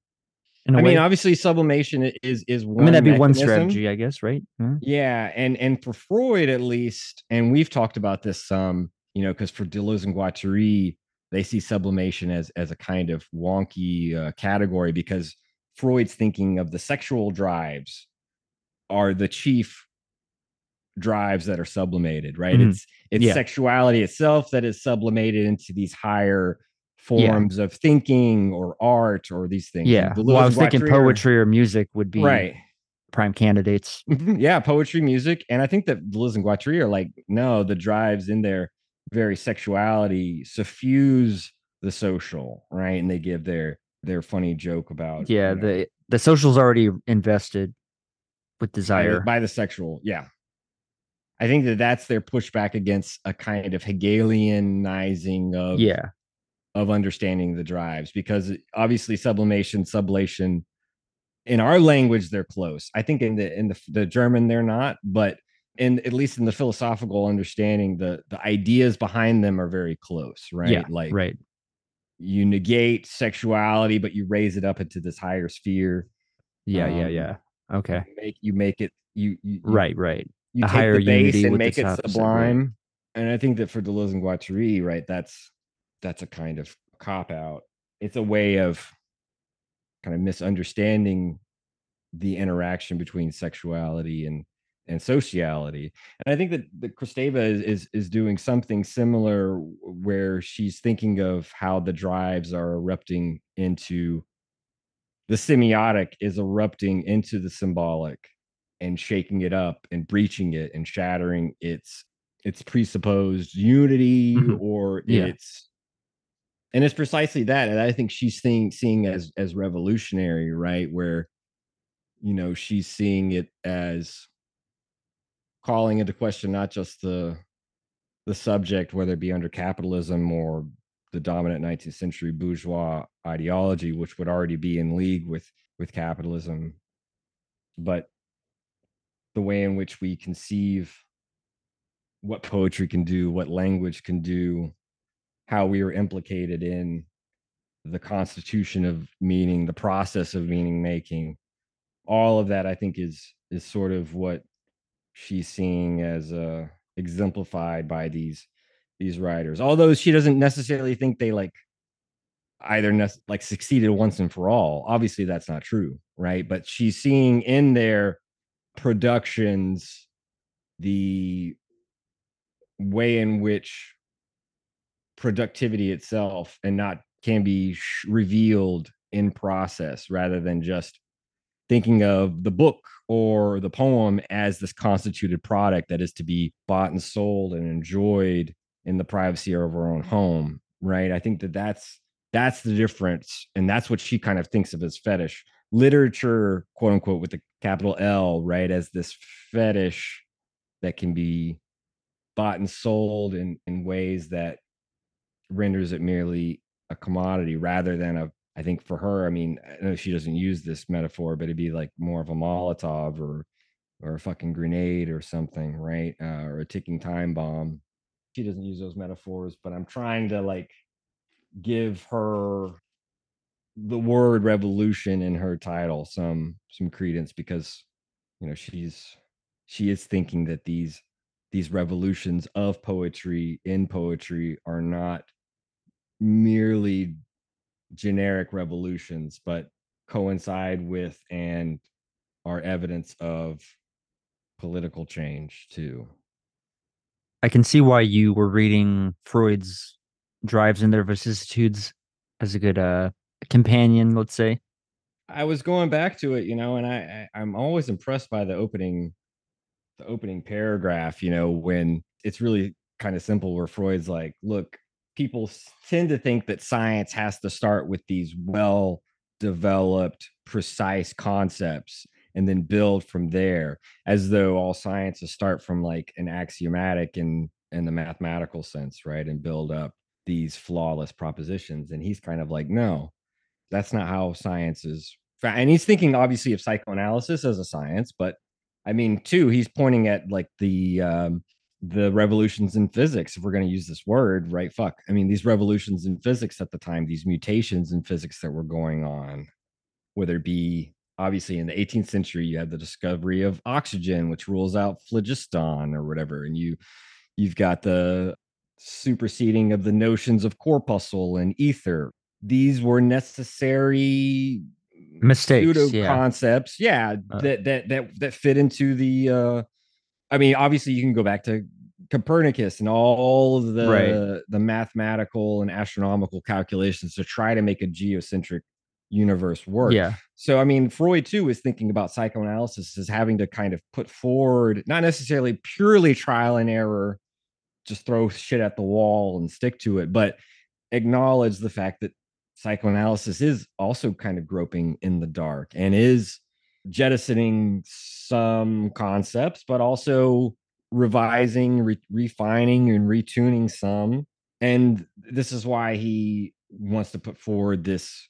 In a I way. mean, obviously sublimation is is one. I mean, that'd be mechanism. one strategy, I guess, right? Hmm? Yeah, and and for Freud at least, and we've talked about this some, um, you know, because for Deleuze and Guattari, they see sublimation as as a kind of wonky uh, category, because Freud's thinking of the sexual drives are the chief drives that are sublimated, right? Mm-hmm. It's it's yeah. sexuality itself that is sublimated into these higher forms yeah. of thinking or art or these things. Yeah, well, I was Guattari thinking poetry or, or music would be right. prime candidates. Mm-hmm. Yeah, poetry, music. And I think that Deleuze and Guattari are like, no, the drives in their very sexuality suffuse the social, right? And they give their their funny joke about yeah you know, the the social's already invested with desire by the sexual. yeah I think that that's their pushback against a kind of Hegelianizing of yeah of understanding the drives, because obviously sublimation, sublation, in our language they're close. I think in the in the, the German they're not, but in at least in the philosophical understanding, the the ideas behind them are very close, right? yeah, like right you negate sexuality, but you raise it up into this higher sphere. Yeah, um, yeah, yeah. Okay. You make, you make it, you, you right, right. You a take higher the base and make it sublime. Separate. And I think that for Deleuze and Guattari, right, that's that's a kind of cop out. It's a way of kind of misunderstanding the interaction between sexuality and and sociality. And I think that, that Kristeva is, is is doing something similar, where she's thinking of how the drives are erupting into the semiotic is erupting into the symbolic and shaking it up and breaching it and shattering its its presupposed unity, mm-hmm. or yeah. its and it's precisely that. And I think she's seeing seeing as as revolutionary, right? Where, you know, she's seeing it as calling into question not just the the subject, whether it be under capitalism or the dominant nineteenth century bourgeois ideology, which would already be in league with with capitalism, but the way in which we conceive what poetry can do, what language can do, how we are implicated in the constitution of meaning, the process of meaning making. All of that, I think, is is sort of what she's seeing as uh, exemplified by these these writers. Although she doesn't necessarily think they like either ne- like succeeded once and for all. Obviously, that's not true, right? But she's seeing in their productions the way in which productivity itself and not can be sh- revealed in process, rather than just thinking of the book or the poem as this constituted product that is to be bought and sold and enjoyed in the privacy of our own home, right? I think that that's, that's the difference. And that's what she kind of thinks of as fetish. Literature, quote unquote, with the capital L, right, as this fetish that can be bought and sold in, in ways that renders it merely a commodity, rather than a, I think for her, I mean, I know she doesn't use this metaphor, but it'd be like more of a Molotov or or a fucking grenade or something, right? Uh, or a ticking time bomb. She doesn't use those metaphors, but I'm trying to like give her the word revolution in her title some some credence, because, you know, she's she is thinking that these these revolutions of poetry in poetry are not merely generic revolutions, but coincide with and are evidence of political change too. I can see why you were reading Freud's Drives and Their Vicissitudes as a good uh, companion, let's say. I was going back to it, you know, and I, I I'm always impressed by the opening the opening paragraph, you know, when it's really kind of simple, where Freud's like, look, people tend to think that science has to start with these well-developed, precise concepts and then build from there, as though all sciences start from like an axiomatic and in, in the mathematical sense, right? And build up these flawless propositions. And he's kind of like, no, that's not how science is. And he's thinking obviously of psychoanalysis as a science, but I mean, too, he's pointing at like the, um, the revolutions in physics, if we're going to use this word, right? Fuck. I mean, these revolutions in physics at the time, these mutations in physics that were going on, whether it be obviously in the eighteenth century, you have the discovery of oxygen, which rules out phlogiston or whatever. And you, you've got the superseding of the notions of corpuscle and ether. These were necessary mistakes, pseudo yeah. concepts. Yeah. Uh, that, that, that, that fit into the, uh, I mean, obviously, you can go back to Copernicus and all of the, right. the the mathematical and astronomical calculations to try to make a geocentric universe work. Yeah. So, I mean, Freud, too, was thinking about psychoanalysis as having to kind of put forward, not necessarily purely trial and error, just throw shit at the wall and stick to it, but acknowledge the fact that psychoanalysis is also kind of groping in the dark and is jettisoning some concepts, but also revising, re- refining, and retuning some. And this is why he wants to put forward this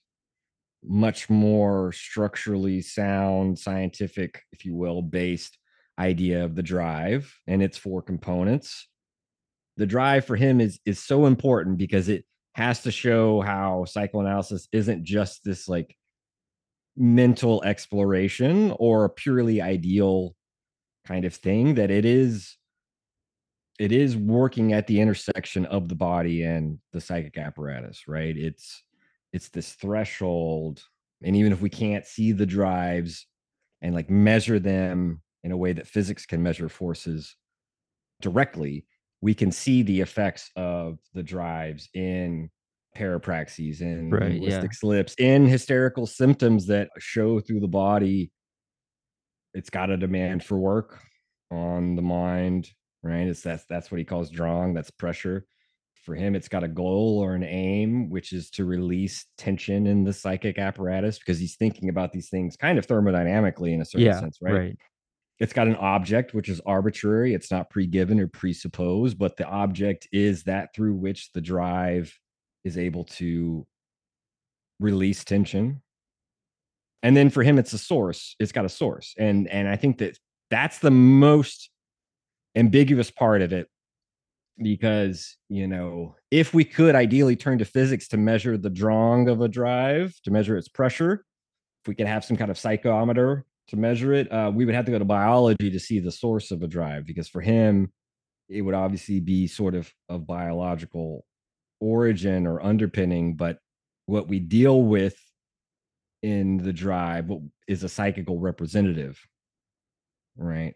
much more structurally sound, scientific, if you will, based idea of the drive and its four components. The drive for him is, is so important because it has to show how psychoanalysis isn't just this like mental exploration or a purely ideal kind of thing, that it is it is working at the intersection of the body and the psychic apparatus, right? It's it's this threshold, and even if we can't see the drives and like measure them in a way that physics can measure forces directly, we can see the effects of the drives in parapraxies, in right, linguistic yeah. slips, in hysterical symptoms that show through the body. It's got a demand for work on the mind, right? It's that's that's what he calls drang. That's pressure. For him, it's got a goal or an aim, which is to release tension in the psychic apparatus, because he's thinking about these things kind of thermodynamically in a certain yeah, sense, right? right? It's got an object, which is arbitrary. It's not pre-given or presupposed, but the object is that through which the drive is able to release tension. And then for him, it's a source. It's got a source. And, and I think that that's the most ambiguous part of it. Because, you know, if we could ideally turn to physics to measure the drang of a drive, to measure its pressure, if we could have some kind of psychometer to measure it, uh, we would have to go to biology to see the source of a drive. Because for him, it would obviously be sort of of biological origin or underpinning. But what we deal with in the drive is a psychical representative, right?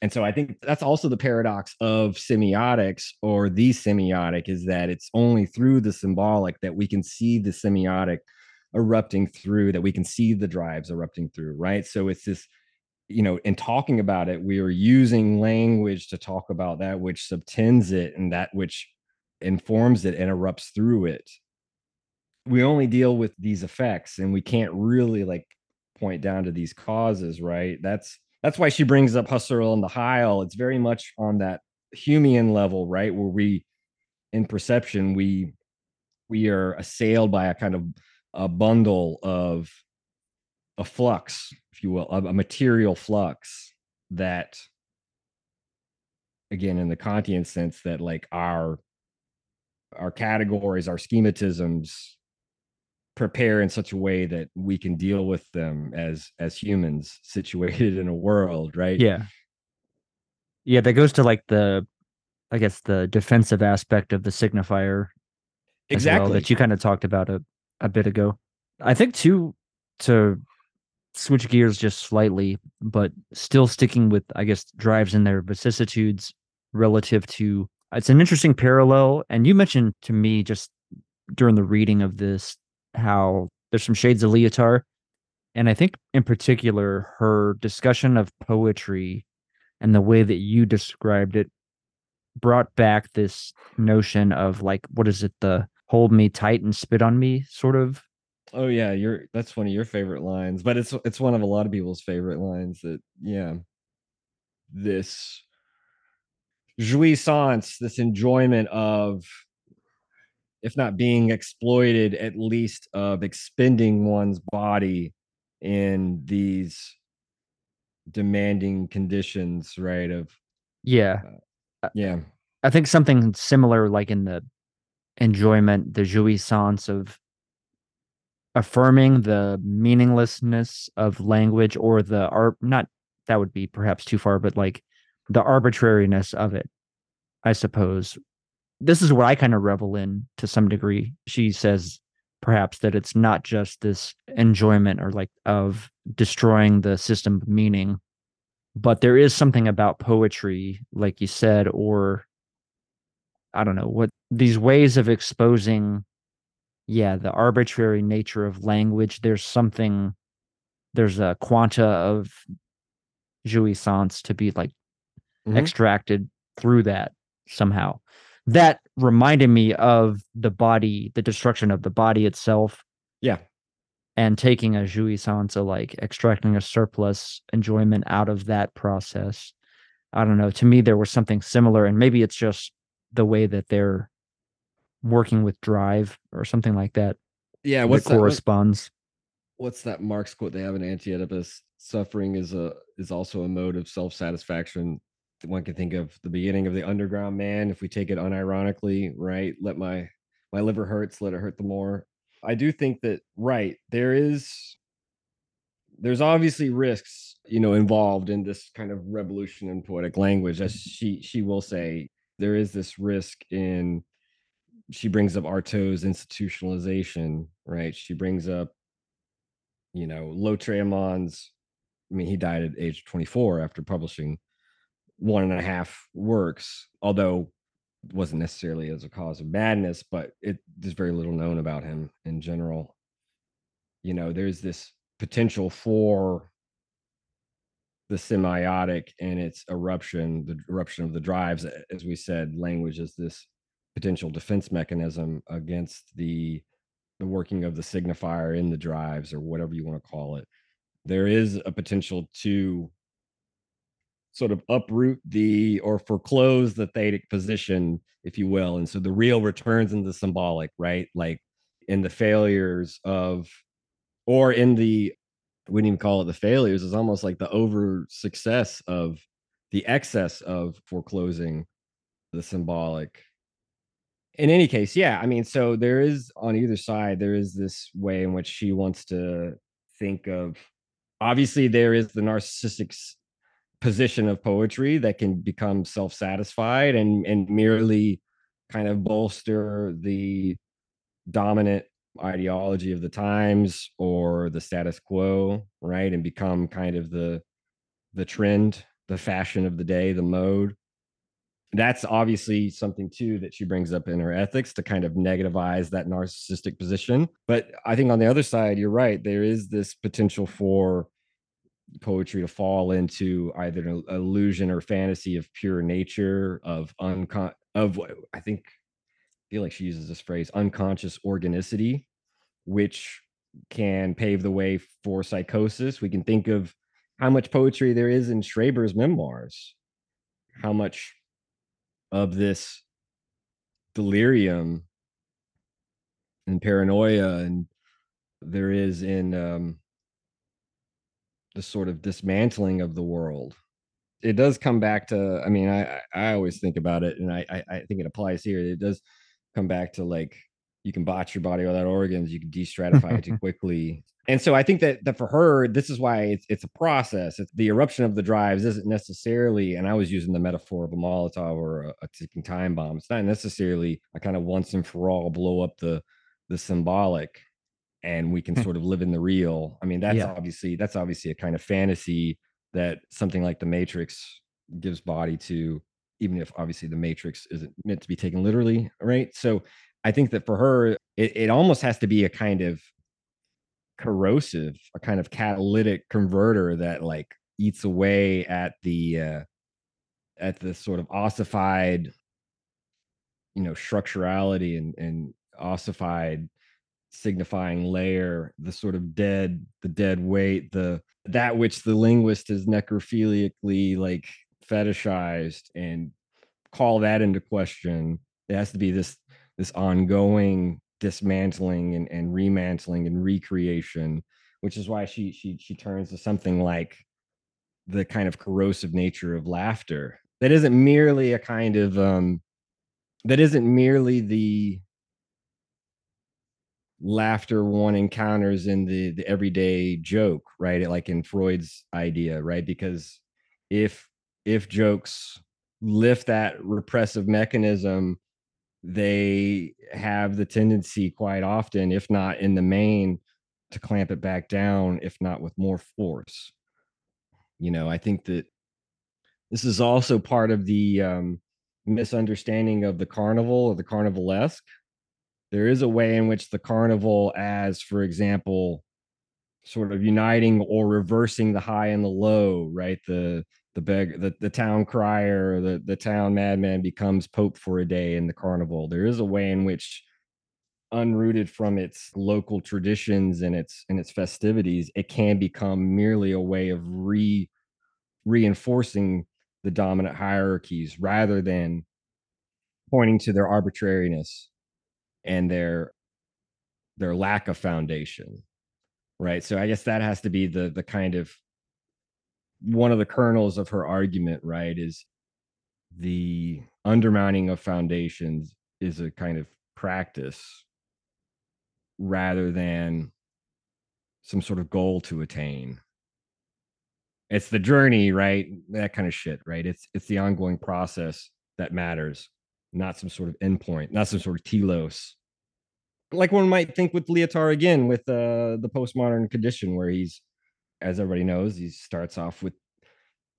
And so I think that's also the paradox of semiotics, or the semiotic, is that it's only through the symbolic that we can see the semiotic erupting through, that we can see the drives erupting through, right? So it's this, you know, in talking about it, we are using language to talk about that which subtends it and that which informs it and erupts through it. We only deal with these effects, and we can't really like point down to these causes, right? That's That's why she brings up Husserl and the Heil. It's very much on that Humean level, right? Where we, in perception, we we are assailed by a kind of a bundle of a flux, if you will, a, a material flux that, again, in the Kantian sense, that like our our categories, our schematisms prepare in such a way that we can deal with them as as humans situated in a world, right? Yeah. Yeah, that goes to like the, I guess, the defensive aspect of the signifier. Exactly. Well, that you kind of talked about a, a bit ago. I think too, to switch gears just slightly, but still sticking with, I guess, drives and their vicissitudes relative to, it's an interesting parallel. And you mentioned to me just during the reading of this, how there's some shades of Lyotard, and I think in particular her discussion of poetry and the way that you described it brought back this notion of like, what is it, the hold me tight and spit on me sort of. Oh yeah, you're that's one of your favorite lines, but it's it's one of a lot of people's favorite lines. That yeah, this jouissance, this enjoyment of, if not being exploited, at least of expending one's body in these demanding conditions, right? Of yeah, uh, yeah. I think something similar, like in the enjoyment, the jouissance of affirming the meaninglessness of language, or the art. Not that would be perhaps too far, but like the arbitrariness of it, I suppose. This is what I kind of revel in to some degree. She says perhaps that it's not just this enjoyment or like of destroying the system of meaning, but there is something about poetry, like you said, or I don't know what, these ways of exposing, yeah, the arbitrary nature of language. There's something, there's a quanta of jouissance to be like mm-hmm. extracted through that somehow. That reminded me of the body, the destruction of the body itself. Yeah. And taking a jouissance, so like extracting a surplus enjoyment out of that process. I don't know. To me, there was something similar, and maybe it's just the way that they're working with drive or something like that. Yeah. What's that, corresponds. What, what's that Marx quote they have in Anti-Oedipus? Suffering is a is also a mode of self-satisfaction. One can think of the beginning of The Underground Man, if we take it unironically, right? Let my my liver hurts, let it hurt the more. I do think that, right, there is, there's obviously risks, you know, involved in this kind of revolution in poetic language. As she she will say, there is this risk in, she brings up Artaud's institutionalization, right? She brings up, you know, Lautréamont's I mean, he died at age twenty-four after publishing one and a half works, although it wasn't necessarily as a cause of madness, but it is very little known about him in general. You know, there's this potential for the semiotic and its eruption, the eruption of the drives. As we said, language is this potential defense mechanism against the the working of the signifier in the drives, or whatever you want to call it. There is a potential to sort of uproot the, or foreclose the thetic position, if you will. And so the real returns in the symbolic, right? Like in the failures of, or in the, I wouldn't even call it the failures, it's almost like the over success of, the excess of foreclosing the symbolic. In any case, yeah, I mean, so there is, on either side, there is this way in which she wants to think of, obviously there is the narcissistic position of poetry that can become self-satisfied and, and merely kind of bolster the dominant ideology of the times or the status quo, right? And become kind of the the trend, the fashion of the day, the mode. That's obviously something too that she brings up in her ethics, to kind of negativize that narcissistic position. But I think on the other side, you're right, there is this potential for poetry to fall into either an illusion or fantasy of pure nature, of uncon of I think I feel like she uses this phrase, unconscious organicity, which can pave the way for psychosis. We can think of how much poetry there is in Schreber's memoirs, how much of this delirium and paranoia and there is in um, the sort of dismantling of the world. It does come back to, I mean, I, I always think about it, and I, I, I think it applies here. It does come back to, like, you can botch your body without organs, you can de-stratify it too quickly. And so I think that, that for her, this is why it's, it's a process. It's, the eruption of the drives isn't necessarily, and I was using the metaphor of a Molotov or a, a ticking time bomb, it's not necessarily a kind of once and for all blow up the, the symbolic, and we can sort of live in the real. I mean, that's yeah. obviously, that's obviously a kind of fantasy that something like The Matrix gives body to, even if obviously The Matrix isn't meant to be taken literally, right? So I think that for her, it, it almost has to be a kind of corrosive, a kind of catalytic converter that like eats away at the, uh, at the sort of ossified, you know, structurality and, and ossified signifying layer, the sort of dead, the dead weight, the, that which the linguist is necrophiliacally like, fetishized and call that into question. It has to be this this ongoing dismantling and, and remantling and recreation, which is why she she she turns to something like the kind of corrosive nature of laughter. That isn't merely a kind of um that isn't merely the laughter one encounters in the the everyday joke, right? Like in Freud's idea, right? Because if If jokes lift that repressive mechanism, they have the tendency quite often, if not in the main, to clamp it back down, if not with more force. You know, I think that this is also part of the um, misunderstanding of the carnival or the carnivalesque. There is a way in which the carnival, as, for example, sort of uniting or reversing the high and the low, right? The The beg, the, the town crier, the, the town madman becomes Pope for a day in the carnival. There is a way in which, unrooted from its local traditions and its and its festivities, it can become merely a way of re reinforcing the dominant hierarchies rather than pointing to their arbitrariness and their their lack of foundation, right? So I guess that has to be the the kind of one of the kernels of her argument, right, is the undermining of foundations is a kind of practice rather than some sort of goal to attain. It's the journey, right? That kind of shit, right? It's it's the ongoing process that matters, not some sort of endpoint, not some sort of telos. Like one might think with Lyotard again, with uh, the postmodern condition, where he's as everybody knows, he starts off with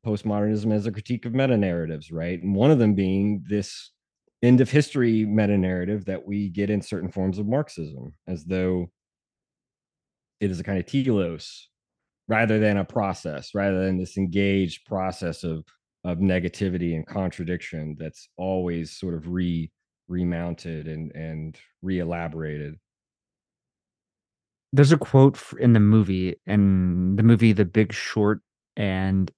postmodernism as a critique of meta-narratives, right? And one of them being this end of history meta-narrative that we get in certain forms of Marxism, as though it is a kind of telos rather than a process, rather than this engaged process of of negativity and contradiction that's always sort of re remounted and and re-elaborated. There's a quote in the movie, in the movie The Big Short, and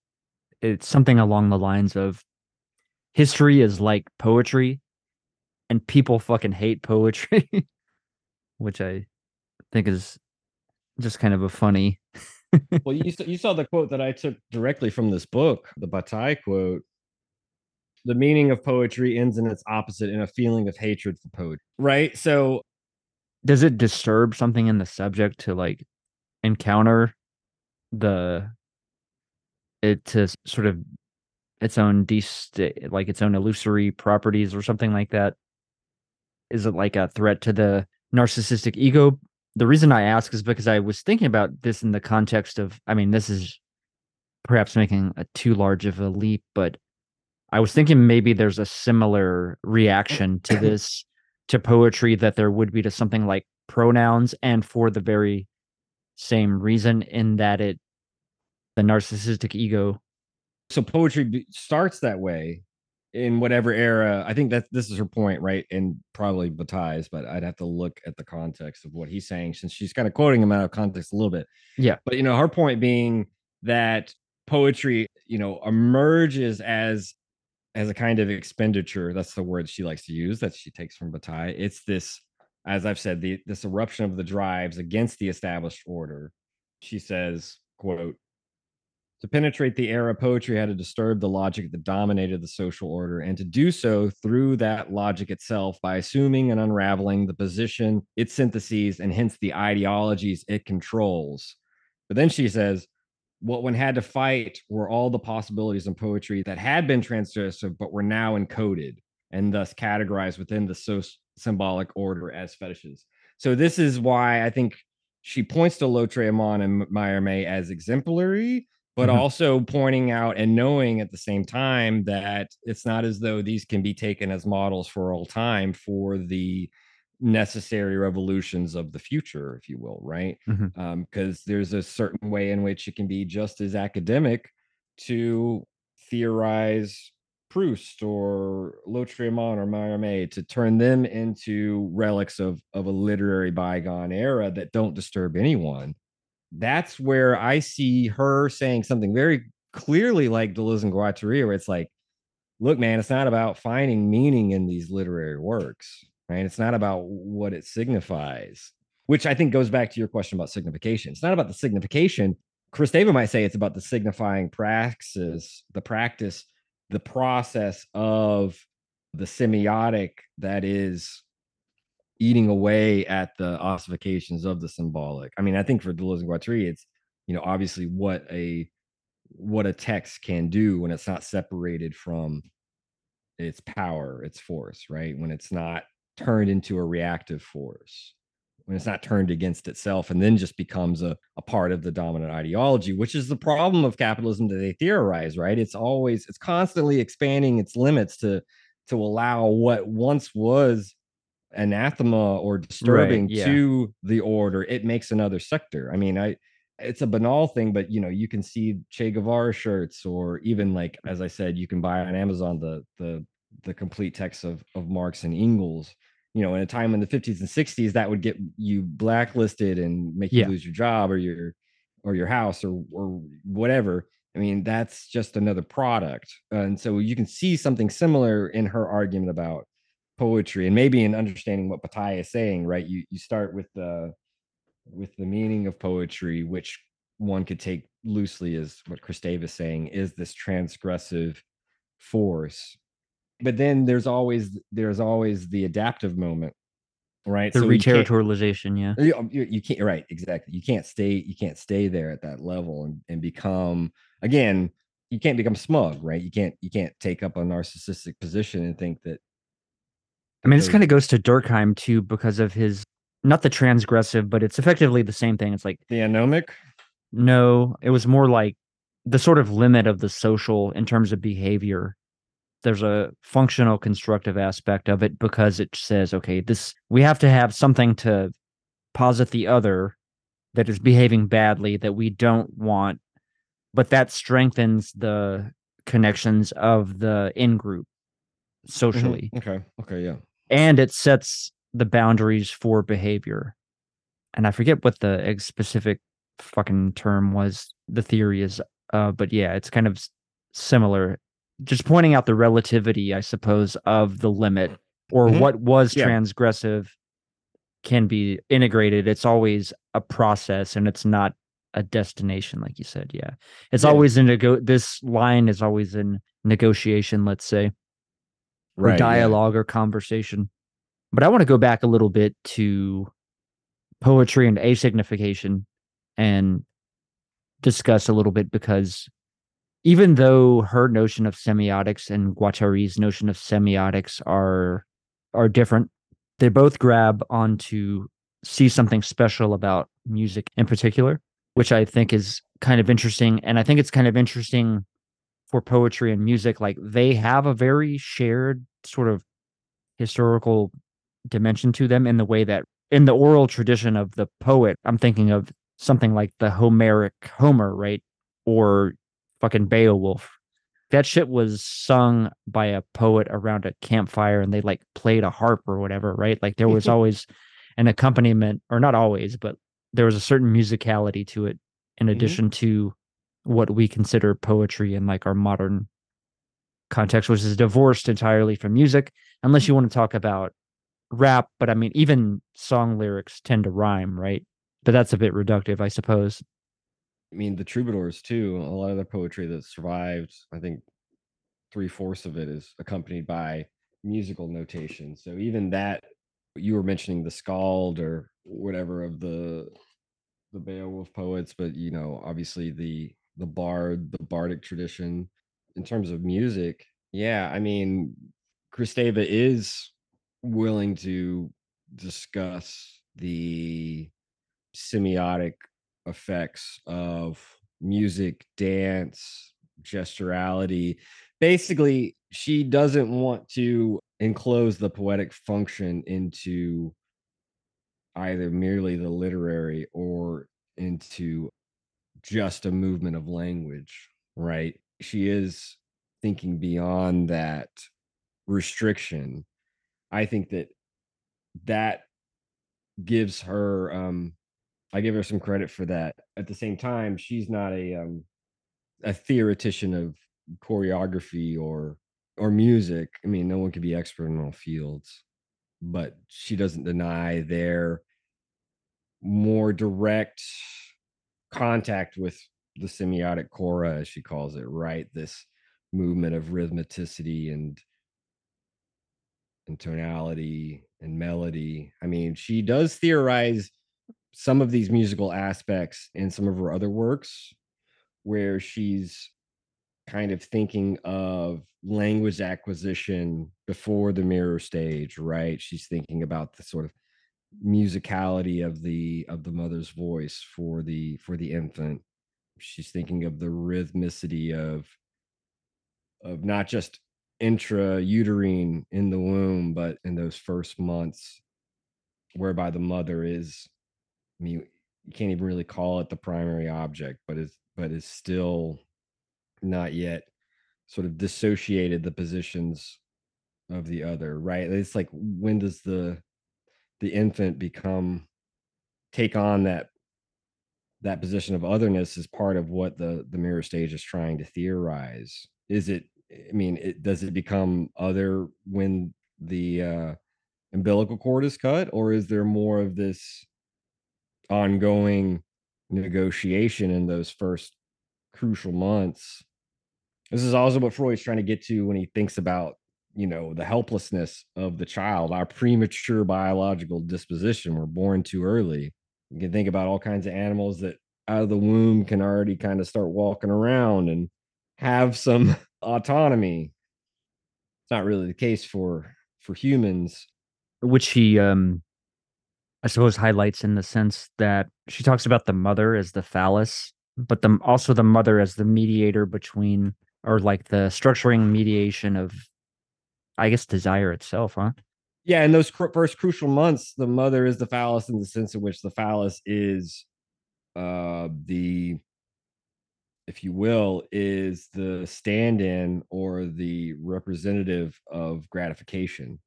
it's something along the lines of, history is like poetry, and people fucking hate poetry, which I think is just kind of a funny... Well, you, you saw the quote that I took directly from this book, the Bataille quote. The meaning of poetry ends in its opposite in a feeling of hatred for poetry, right? So does it disturb something in the subject to like encounter the it to sort of its own dest- like its own illusory properties or something like that? Is it like a threat to the narcissistic ego? The reason I ask is because I was thinking about this in the context of, I mean, this is perhaps making a too large of a leap, but I was thinking maybe there's a similar reaction to this, to poetry, that there would be to something like pronouns, and for the very same reason, in that it, the narcissistic ego. So poetry starts that way in whatever era. I think that this is her point, right? And probably Bataille's, but I'd have to look at the context of what he's saying, since she's kind of quoting him out of context a little bit. Yeah. But, you know, her point being that poetry, you know, emerges as, as a kind of expenditure. That's the word she likes to use, that she takes from Bataille. It's this, as I've said, the, this eruption of the drives against the established order. She says, quote, "To penetrate the era, poetry had to disturb the logic that dominated the social order, and to do so through that logic itself by assuming and unraveling the position it syntheses and hence the ideologies it controls." But then she says, "What one had to fight were all the possibilities in poetry that had been transgressive but were now encoded and thus categorized within the so- symbolic order as fetishes." So this is why I think she points to Lautréamont and Mallarmé as exemplary, but mm-hmm. also pointing out and knowing at the same time that it's not as though these can be taken as models for all time for the necessary revolutions of the future, if you will, right? Because mm-hmm. um, there's a certain way in which it can be just as academic to theorize Proust or Lautréamont or Mallarmé, to turn them into relics of, of a literary bygone era that don't disturb anyone. That's where I see her saying something very clearly like Deleuze and Guattari, where it's like, look, man, it's not about finding meaning in these literary works, right? It's not about what it signifies, which I think goes back to your question about signification. It's not about the signification. Kristeva might say it's about the signifying praxis, the practice, the process of the semiotic that is eating away at the ossifications of the symbolic. I mean, I think for Deleuze and Guattari, it's, you know, obviously what a what a text can do when it's not separated from its power, its force, right? When it's not turned into a reactive force, when it's not turned against itself and then just becomes a, a part of the dominant ideology, which is the problem of capitalism that they theorize, right? It's always, it's constantly expanding its limits to to allow what once was anathema or disturbing right, yeah. to the order, it makes another sector. I mean, I it's a banal thing, but you know, you can see Che Guevara shirts, or even, like, as I said, you can buy on Amazon the the the complete text of of Marx and Engels. You know, in a time in the fifties and sixties, that would get you blacklisted and make you yeah. lose your job or your or your house or or whatever. I mean, that's just another product. And so you can see something similar in her argument about poetry, and maybe in understanding what Bataille is saying, right? You you start with the with the meaning of poetry, which one could take loosely as what Kristeva is saying is this transgressive force. But then there's always there's always the adaptive moment, right? The so re-territorialization, yeah. You, you, you can't right, exactly. You can't stay you can't stay there at that level and, and become again. You can't become smug, right? You can't you can't take up a narcissistic position and think that. I mean, this kind of goes to Durkheim too, because of his, not the transgressive, but it's effectively the same thing. It's like the anomic, No, it was more like the sort of limit of the social in terms of behavior. There's a functional constructive aspect of it because it says, okay, this, we have to have something to posit the other that is behaving badly that we don't want, but that strengthens the connections of the in-group socially. Mm-hmm. Okay. Okay. Yeah. And it sets the boundaries for behavior. And I forget what the specific fucking term was, the theory is, uh, but yeah, it's kind of similar. Just pointing out the relativity, I suppose, of the limit, or mm-hmm. what was yeah. transgressive can be integrated. It's always a process, and it's not a destination, like you said. Yeah, it's yeah. always a nego. This line is always in negotiation, let's say, right, or dialogue yeah. or conversation. But I want to go back a little bit to poetry and asignification and discuss a little bit, because even though her notion of semiotics and Guattari's notion of semiotics are are different, they both grab on to see something special about music in particular, which I think is kind of interesting. And I think it's kind of interesting for poetry and music. Like, they have a very shared sort of historical dimension to them in the way that in the oral tradition of the poet, I'm thinking of something like the Homeric Homer, right? Or fucking Beowulf. That shit was sung by a poet around a campfire, and they like played a harp or whatever, right? Like, there was always an accompaniment, or not always, but there was a certain musicality to it in addition mm-hmm. to what we consider poetry in like our modern context, which is divorced entirely from music, unless you want to talk about rap. But I mean, even song lyrics tend to rhyme, right? But that's a bit reductive, I suppose. I mean, the troubadours too, a lot of their poetry that survived, I think three-fourths of it is accompanied by musical notation. So even that, you were mentioning the Skald or whatever of the the Beowulf poets, but you know, obviously the the bard, the bardic tradition. In terms of music, yeah, I mean, Kristeva is willing to discuss the semiotic effects of music, dance, gesturality. Basically, she doesn't want to enclose the poetic function into either merely the literary or into just a movement of language, right? She is thinking beyond that restriction. I think that that gives her um I give her some credit for that. At the same time, she's not a um, a theoretician of choreography or or music. I mean, no one can be expert in all fields, but she doesn't deny their more direct contact with the semiotic chora, as she calls it, right? This movement of rhythmicity and and tonality and melody. I mean, she does theorize some of these musical aspects in some of her other works, where she's kind of thinking of language acquisition before the mirror stage, right? She's thinking about the sort of musicality of the of the mother's voice for the for the infant. She's thinking of the rhythmicity of of not just intrauterine in the womb, but in those first months, whereby the mother is, I mean, you can't even really call it the primary object, but it's but it's still not yet sort of dissociated the positions of the other, right? It's like, when does the the infant become take on that that position of otherness is part of what the the mirror stage is trying to theorize. Is it, I mean, it does it become other when the uh, umbilical cord is cut, or is there more of this ongoing negotiation in those first crucial months? This is also what Freud's trying to get to when he thinks about, you know, the helplessness of the child, our premature biological disposition. We're born too early. You can think about all kinds of animals that out of the womb can already kind of start walking around and have some autonomy. It's not really the case for for humans, which he um I suppose highlights in the sense that she talks about the mother as the phallus, but the also the mother as the mediator between, or like the structuring mediation of, I guess, desire itself, huh? Yeah, in those cr- first crucial months, the mother is the phallus in the sense in which the phallus is uh, the, if you will, is the stand-in or the representative of gratification.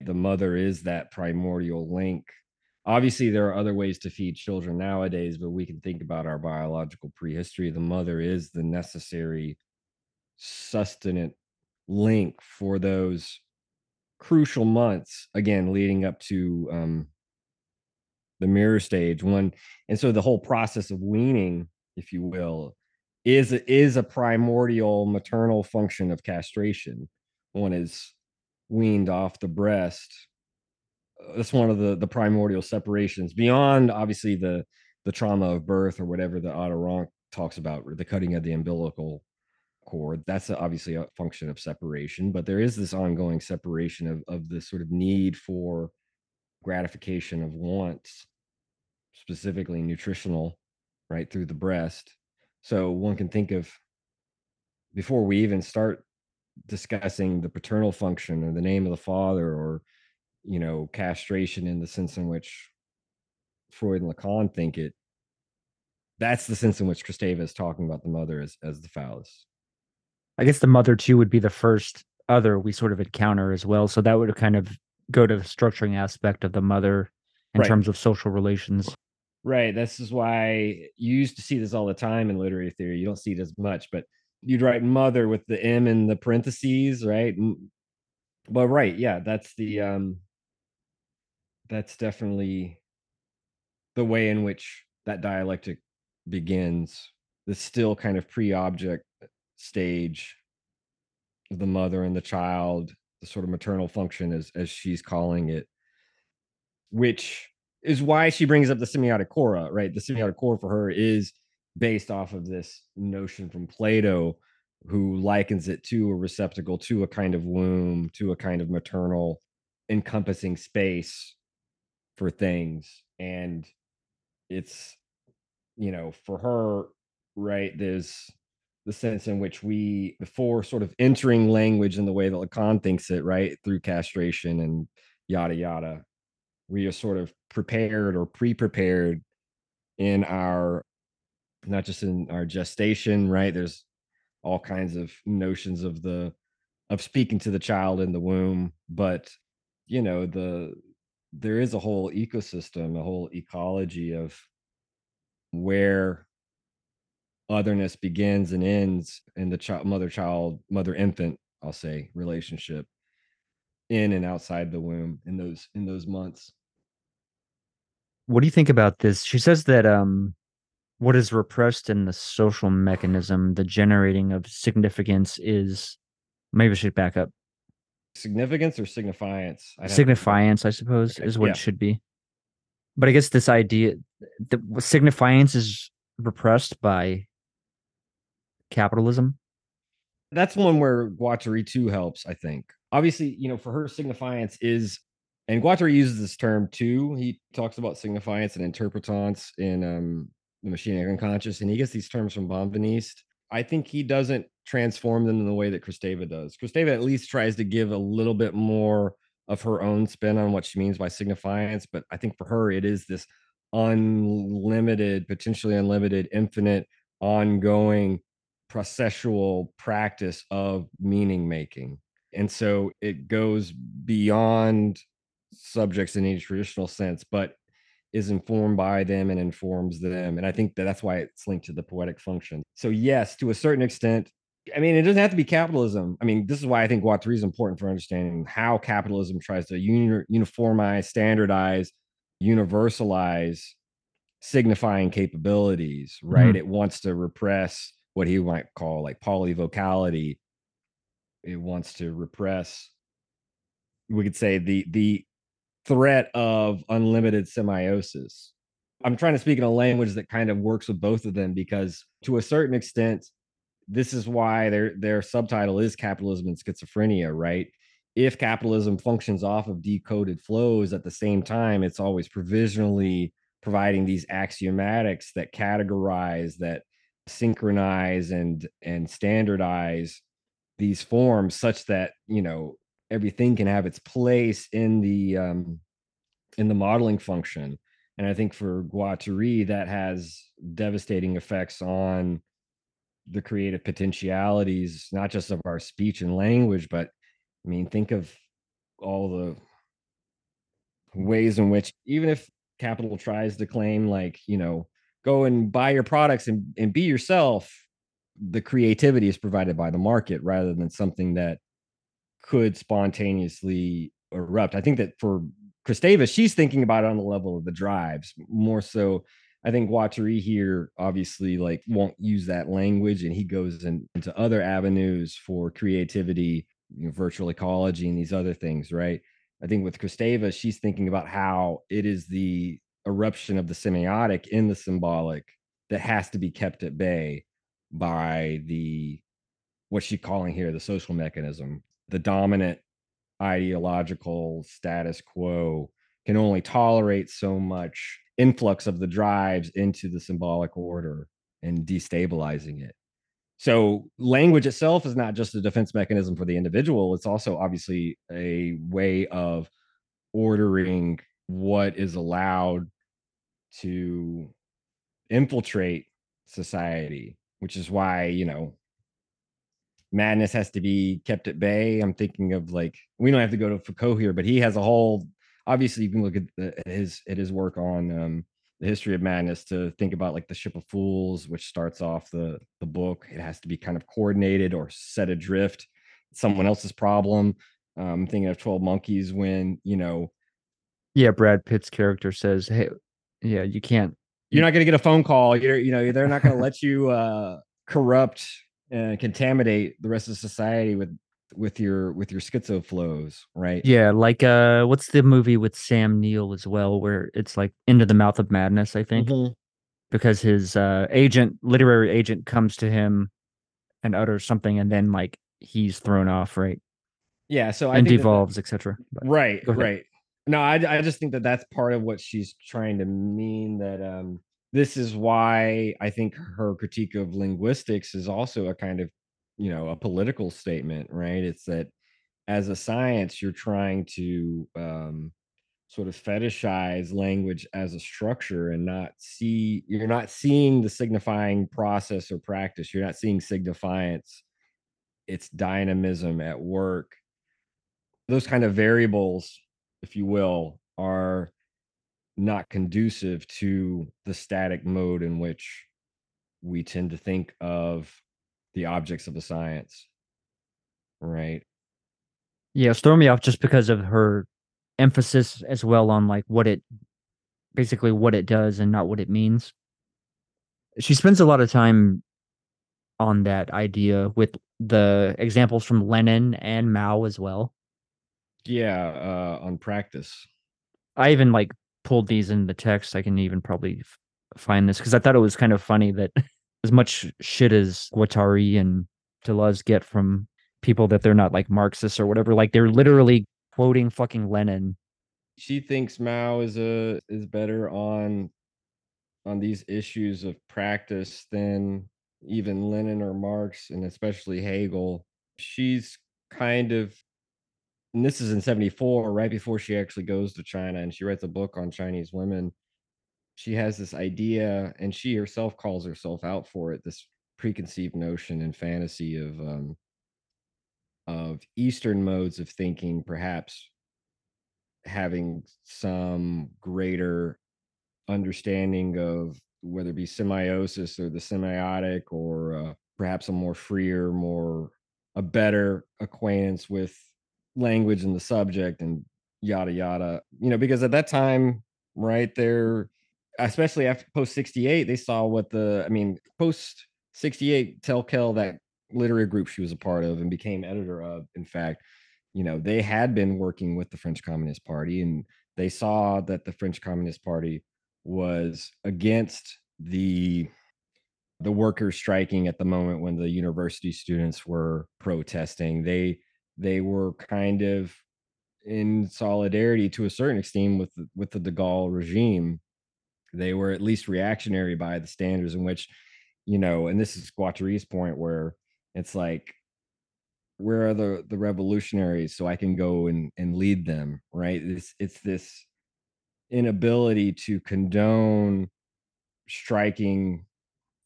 The mother is that primordial link. Obviously, there are other ways to feed children nowadays, but we can think about our biological prehistory. The mother is the necessary sustenance link for those crucial months, again, leading up to um, the mirror stage one. And so the whole process of weaning, if you will, is a, is a primordial maternal function of castration. One is weaned off the breast. That's one of the, the primordial separations, beyond obviously the, the trauma of birth or whatever the Adirond talks about, or the cutting of the umbilical cord. That's obviously a function of separation, but there is this ongoing separation of, of the sort of need for gratification of wants, specifically nutritional, right, through the breast. So one can think of, before we even start discussing the paternal function or the name of the father, or, you know, castration in the sense in which Freud and Lacan think it, that's the sense in which Kristeva is talking about the mother as, as the phallus. I guess the mother too would be the first other we sort of encounter as well. So that would kind of go to the structuring aspect of the mother in right. terms of social relations. Right. This is why you used to see this all the time in literary theory. You don't see it as much, but you'd write mother with the M in the parentheses, right? Well, right. Yeah. That's the, um, that's definitely the way in which that dialectic begins. The still kind of pre-object stage, the mother and the child, the sort of maternal function as, as she's calling it, which is why she brings up the semiotic chora, right? The semiotic chora for her is based off of this notion from Plato, who likens it to a receptacle, to a kind of womb, to a kind of maternal encompassing space for things. And it's, you know, for her, right, there's the sense in which we, before sort of entering language in the way that Lacan thinks it, right, through castration and yada, yada, we are sort of prepared or pre-prepared in our, not just in our gestation, right? There's all kinds of notions of the, of speaking to the child in the womb, but, you know, the, there is a whole ecosystem, a whole ecology of where otherness begins and ends in the child, mother child, mother infant, I'll say, relationship in and outside the womb in those, in those months. What do you think about this? She says that um, what is repressed in the social mechanism, the generating of significance, is, maybe I should back up. Significance or signifiance? I'd signifiance, to... I suppose, okay. is what yeah. it should be. But I guess this idea, the signifiance is repressed by capitalism. That's one where Guattari too helps, I think. Obviously, you know, for her, signifiance is, and Guattari uses this term too. He talks about signifiance and interpretance in um, The Machine and Unconscious, and he gets these terms from Bonveniste. I think he doesn't transform them in the way that Kristeva does. Kristeva at least tries to give a little bit more of her own spin on what she means by signifiance, but I think for her, it is this unlimited, potentially unlimited, infinite, ongoing processual practice of meaning making. And so it goes beyond subjects in any traditional sense, but is informed by them and informs them. And I think that that's why it's linked to the poetic function. So yes, to a certain extent, I mean, it doesn't have to be capitalism. I mean, this is why I think Guattari is important for understanding how capitalism tries to uniformize, standardize, universalize signifying capabilities, right? Mm-hmm. It wants to repress what he might call like polyvocality. It wants to repress, we could say, the the threat of unlimited semiosis. I'm trying to speak in a language that kind of works with both of them, because to a certain extent, this is why their their subtitle is Capitalism and Schizophrenia, right? If capitalism functions off of decoded flows, at the same time, it's always provisionally providing these axiomatics that categorize, that synchronize and and standardize these forms such that, you know, everything can have its place in the um, in the modeling function. And I think for Guattari, that has devastating effects on the creative potentialities, not just of our speech and language, but I mean, think of all the ways in which, even if capital tries to claim, like, you know, go and buy your products and, and be yourself, the creativity is provided by the market rather than something that could spontaneously erupt. I think that for Kristeva, she's thinking about it on the level of the drives more so. I think Guattari here obviously like won't use that language, and he goes in, into other avenues for creativity, you know, virtual ecology and these other things, right? I think with Kristeva, she's thinking about how it is the eruption of the semiotic in the symbolic that has to be kept at bay by the, what she's calling here, the social mechanism. The dominant ideological status quo can only tolerate so much influx of the drives into the symbolic order and destabilizing it. So language itself is not just a defense mechanism for the individual. It's also obviously a way of ordering what is allowed to infiltrate society, which is why, you know, madness has to be kept at bay. I'm thinking of, like, we don't have to go to Foucault here, but he has a whole, obviously you can look at the, his at his work on um, the history of madness to think about like the Ship of Fools, which starts off the, the book. It has to be kind of coordinated or set adrift. It's someone else's problem. I'm um, thinking of twelve Monkeys when, you know. Yeah, Brad Pitt's character says, hey, yeah, you can't. You're not going to get a phone call. You're, you know, they're not going to let you uh, corrupt and contaminate the rest of society with with your with your schizo flows, right? Yeah, like uh, what's the movie with Sam Neill as well, where it's like Into the Mouth of Madness, I think, mm-hmm. because his uh, agent, literary agent, comes to him and utters something, and then like he's thrown off, right? Yeah, so I and think devolves, et cetera. Right, right. No, I I just think that that's part of what she's trying to mean. That um, this is why I think her critique of linguistics is also a kind of, you know, a political statement, right? It's that as a science, you're trying to um, sort of fetishize language as a structure and not see, you're not seeing the signifying process or practice. You're not seeing signifiance, its dynamism at work. Those kind of variables, if you will, are not conducive to the static mode in which we tend to think of the objects of the science, right? Yeah, it's throwing me off just because of her emphasis as well on like what it, basically what it does and not what it means. She spends a lot of time on that idea with the examples from Lenin and Mao as well. Yeah, uh, on practice. I even like pulled these in the text. I can even probably f- find this because I thought it was kind of funny that as much shit as Guattari and Deleuze get from people that they're not like Marxists or whatever, like they're literally quoting fucking Lenin. She thinks Mao is a is better on on these issues of practice than even Lenin or Marx, and especially Hegel. She's kind of, and this is in seventy-four, right before she actually goes to China, and she writes a book on Chinese women. She has this idea, and she herself calls herself out for it, this preconceived notion and fantasy of um, of Eastern modes of thinking, perhaps having some greater understanding of whether it be semiosis or the semiotic, or uh, perhaps a more freer, more a better acquaintance with language and the subject and yada yada, you know, because at that time, right, there, especially after post sixty-eight, they saw what the, I mean, post sixty-eight, Tel Quel, that literary group she was a part of and became editor of, in fact, you know, they had been working with the French Communist Party, and they saw that the French Communist Party was against the the workers striking at the moment when the university students were protesting. They They were kind of in solidarity to a certain extent with the, with the De Gaulle regime. They were at least reactionary by the standards in which you know, and this is Guattari's point, where it's like, where are the, the revolutionaries so I can go and, and lead them, right? It's, it's this inability to condone striking,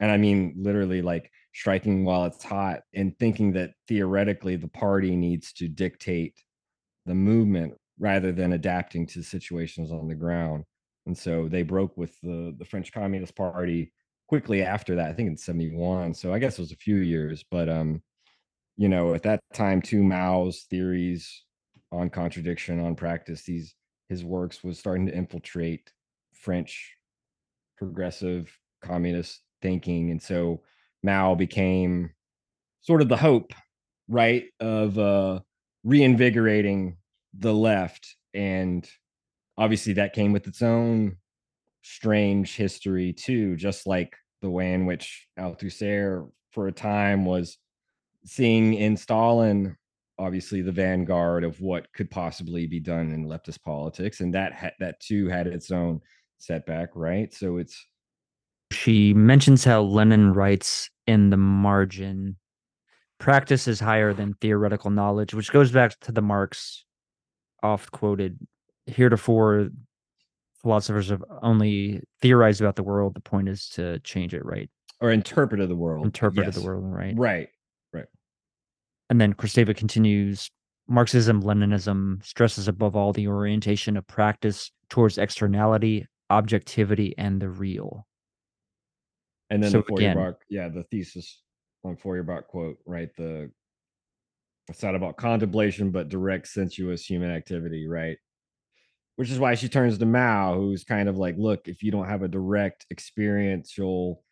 and I mean literally like striking while it's hot, and thinking that theoretically the party needs to dictate the movement rather than adapting to situations on the ground. And so they broke with the, the French Communist Party quickly after that, I think in seventy-one. So I guess it was a few years, but um, you know, at that time too, Mao's theories on contradiction, on practice, these his works was starting to infiltrate French progressive communist thinking. And so Mao became sort of the hope, right, of uh, reinvigorating the left. And obviously that came with its own strange history too, just like the way in which Althusser for a time was seeing in Stalin, obviously, the vanguard of what could possibly be done in leftist politics. And that ha- that too had its own setback, right? So it's... She mentions how Lenin writes in the margin, practice is higher than theoretical knowledge, which goes back to the Marx oft-quoted, heretofore philosophers have only theorized about the world. The point is to change it, right? Or interpret the world. Interpret yes. the world, right? Right. And then Kristeva continues, Marxism, Leninism stresses above all the orientation of practice towards externality, objectivity, and the real. And then so the again, Feuerbach, yeah, the thesis on Feuerbach quote, right? The it's not about contemplation, but direct sensuous human activity, right? Which is why she turns to Mao, who's kind of like, look, if you don't have a direct experiential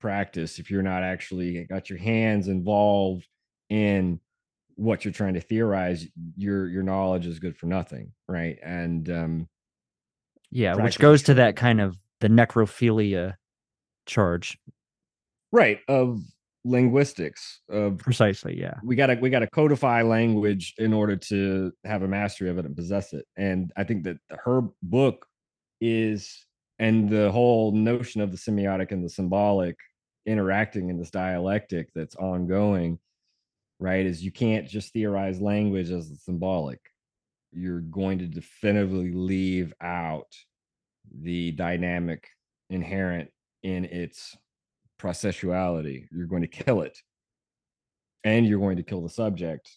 practice, if you're not actually got your hands involved in what you're trying to theorize, your your knowledge is good for nothing, right? And um yeah, which goes to that kind of the necrophilia charge, right, of linguistics, of precisely, yeah, we gotta we gotta codify language in order to have a mastery of it and possess it. And I think that her book is, and the whole notion of the semiotic and the symbolic interacting in this dialectic that's ongoing, right, is you can't just theorize language as the symbolic. You're going to definitively leave out the dynamic inherent in its processuality. You're going to kill it, and you're going to kill the subject,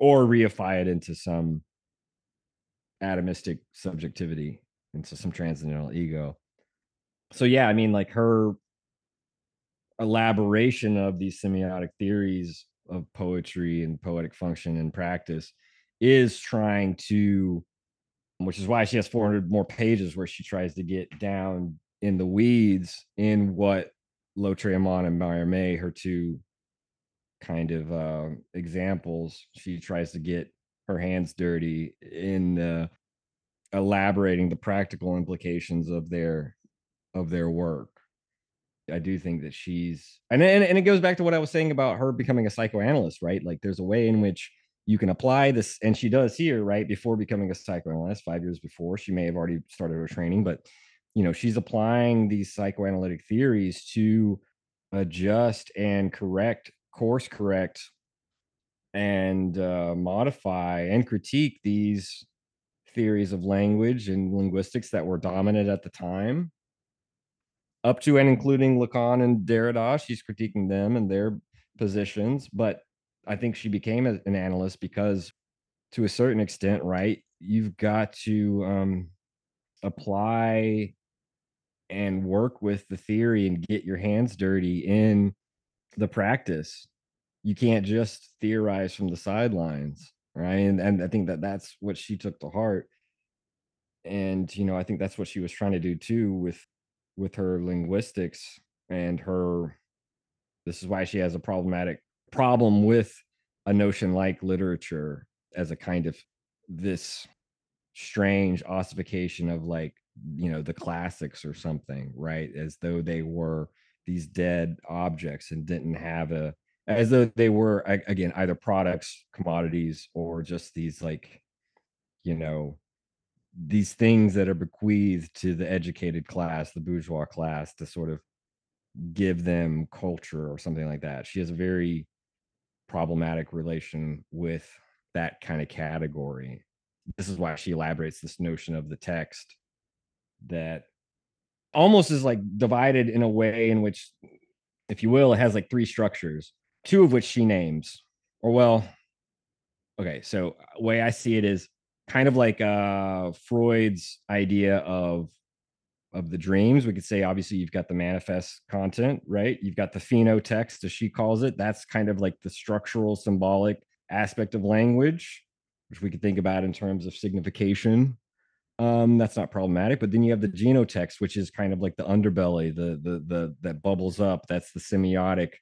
or reify it into some atomistic subjectivity, into some transcendental ego. So yeah, I mean, like her elaboration of these semiotic theories of poetry and poetic function and practice is trying to, which is why she has four hundred more pages where she tries to get down in the weeds in what Lautréamont and Mallarmé, her two kind of uh, examples, she tries to get her hands dirty in uh, elaborating the practical implications of their of their work. I do think that she's, and, and and it goes back to what I was saying about her becoming a psychoanalyst, right? Like there's a way in which you can apply this, and she does here, right? Before becoming a psychoanalyst, five years before, she may have already started her training, but you know, she's applying these psychoanalytic theories to adjust and correct, course correct, and uh, modify and critique these theories of language and linguistics that were dominant at the time. Up to and including Lacan and Derrida, she's critiquing them and their positions. But I think she became an analyst because, to a certain extent, right, you've got to um, apply and work with the theory and get your hands dirty in the practice. You can't just theorize from the sidelines, right? And, and I think that that's what she took to heart. And, you know, I think that's what she was trying to do too with with her linguistics and her, this is why she has a problematic problem with a notion like literature as a kind of this strange ossification of like, you know, the classics or something, right? As though they were these dead objects and didn't have a, as though they were, again, either products, commodities, or just these like, you know, these things that are bequeathed to the educated class, the bourgeois class, to sort of give them culture or something like that. She has a very problematic relation with that kind of category. This is why she elaborates this notion of the text that almost is like divided in a way in which, if you will, it has like three structures, two of which she names. Or well, okay, so the way I see it is kind of like uh, Freud's idea of of the dreams. We could say, obviously, you've got the manifest content, right? You've got the phenotext, as she calls it. That's kind of like the structural, symbolic aspect of language, which we could think about in terms of signification. Um, that's not problematic. But then you have the genotext, which is kind of like the underbelly, the the the that bubbles up. That's the semiotic,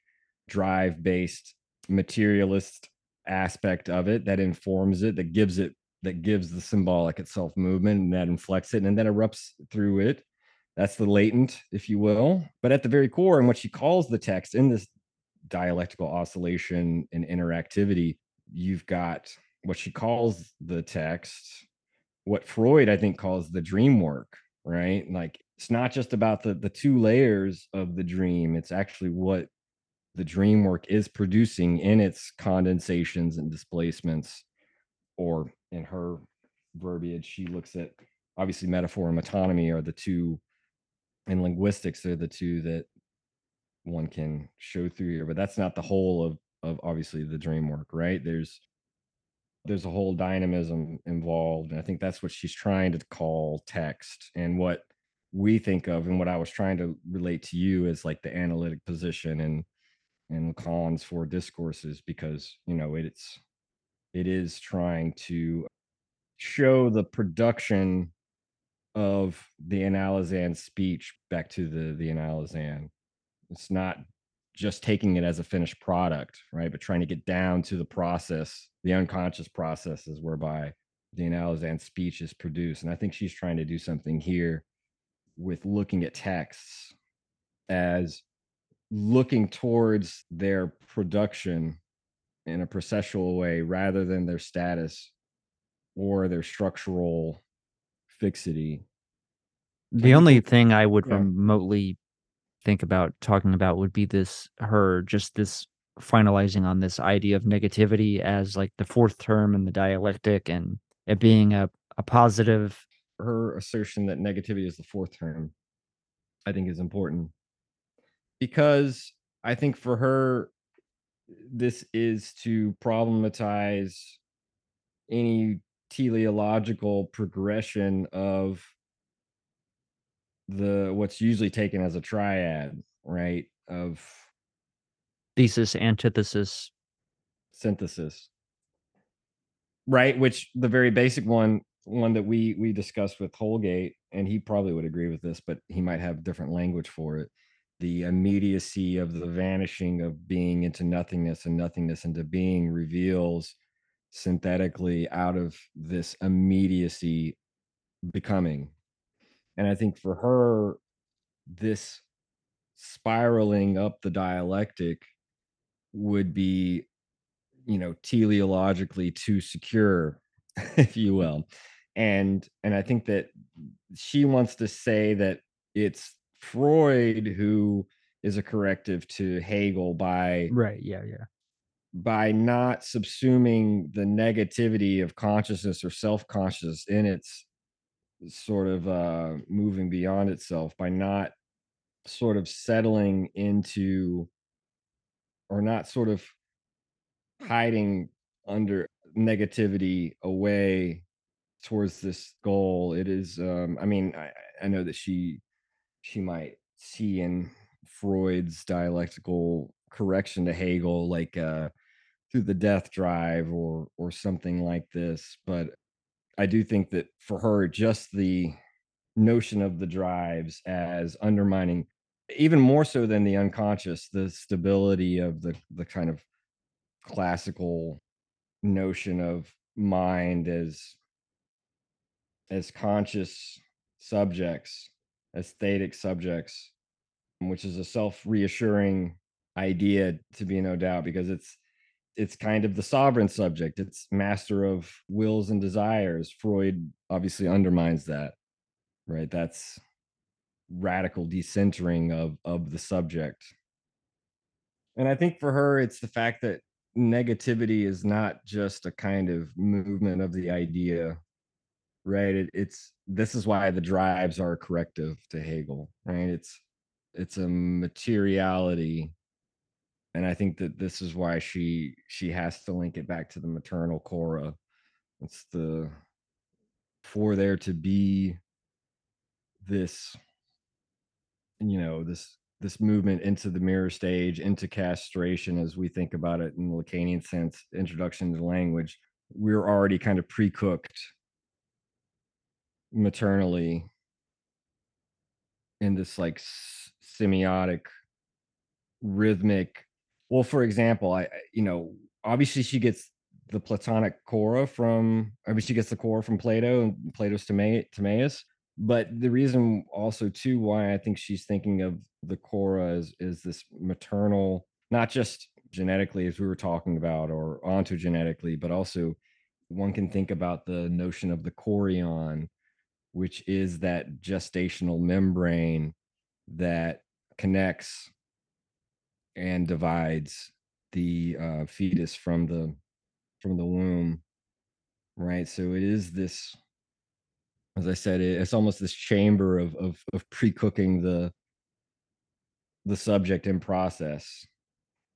drive-based, materialist aspect of it that informs it, that gives it, that gives the symbolic itself movement, and that inflects it and then erupts through it. That's the latent, if you will. But at the very core, and what she calls the text in this dialectical oscillation and interactivity, you've got what she calls the text, what Freud, I think, calls the dream work, right? Like, it's not just about the, the two layers of the dream. It's actually what the dream work is producing in its condensations and displacements, or in her verbiage, she looks at, obviously, metaphor and metonymy are the two, in linguistics, they're the two that one can show through here, but that's not the whole of, of obviously the dream work, right? There's there's a whole dynamism involved. And I think that's what she's trying to call text, and what we think of, and what I was trying to relate to you is like the analytic position and and Lacan's four discourses, because, you know, it, it's, it is trying to show the production of the analysan speech back to the, the analysan. It's not just taking it as a finished product, right? But trying to get down to the process, the unconscious processes whereby the analysan speech is produced. And I think she's trying to do something here with looking at texts as looking towards their production in a processual way, rather than their status or their structural fixity. The only thing I would yeah. remotely think about talking about would be this, her, just this finalizing on this idea of negativity as like the fourth term in the dialectic, and it being a, a positive. Her assertion that negativity is the fourth term, I think, is important, because I think for her, this is to problematize any teleological progression of the what's usually taken as a triad, right? Of thesis, antithesis, synthesis, right? Which the very basic one, one that we we discussed with Holgate, and he probably would agree with this, but he might have different language for it. The immediacy of the vanishing of being into nothingness and nothingness into being reveals synthetically out of this immediacy becoming. And I think for her, this spiraling up the dialectic would be, you know, teleologically too secure, if you will. And, and I think that she wants to say that it's Freud who is a corrective to Hegel by right yeah yeah by not subsuming the negativity of consciousness or self-conscious in its sort of uh moving beyond itself, by not sort of settling into or not sort of hiding under negativity away towards this goal. It is um I mean I, I know that she she might see in Freud's dialectical correction to Hegel, like uh, through the death drive or or something like this. But I do think that for her, just the notion of the drives as undermining, even more so than the unconscious, the stability of the the kind of classical notion of mind as as conscious subjects, aesthetic subjects, which is a self-reassuring idea, to be no doubt, because it's it's kind of the sovereign subject. It's master of wills and desires. Freud obviously undermines that, right? That's radical decentering of of the subject. And I think for her, it's the fact that negativity is not just a kind of movement of the idea, right? It, it's this is why the drives are corrective to Hegel, right? It's it's a materiality. And I think that this is why she she has to link it back to the maternal cora. It's the for there to be this, you know, this this movement into the mirror stage, into castration, as we think about it in the Lacanian sense, introduction to language, we're already kind of pre-cooked maternally in this like semiotic, rhythmic. Well, for example, I, you know, obviously she gets the Platonic cora from, I mean, she gets the cora from Plato and Plato's Timaeus. But the reason also too why I think she's thinking of the cora is, is this maternal, not just genetically as we were talking about or ontogenetically, but also one can think about the notion of the chorion, which is that gestational membrane that connects and divides the uh, fetus from the from the womb, right? So it is this, as I said, it's almost this chamber of of, of pre-cooking the the subject in process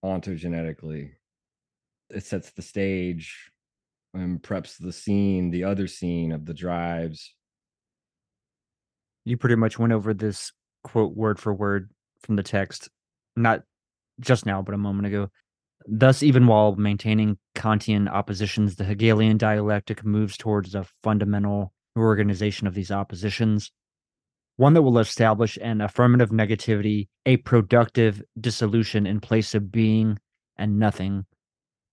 ontogenetically. It sets the stage and preps the scene, the other scene of the drives. You pretty much went over this quote word for word from the text, not just now, but a moment ago. Thus, even while maintaining Kantian oppositions, the Hegelian dialectic moves towards a fundamental organization of these oppositions, one that will establish an affirmative negativity, a productive dissolution in place of being and nothing.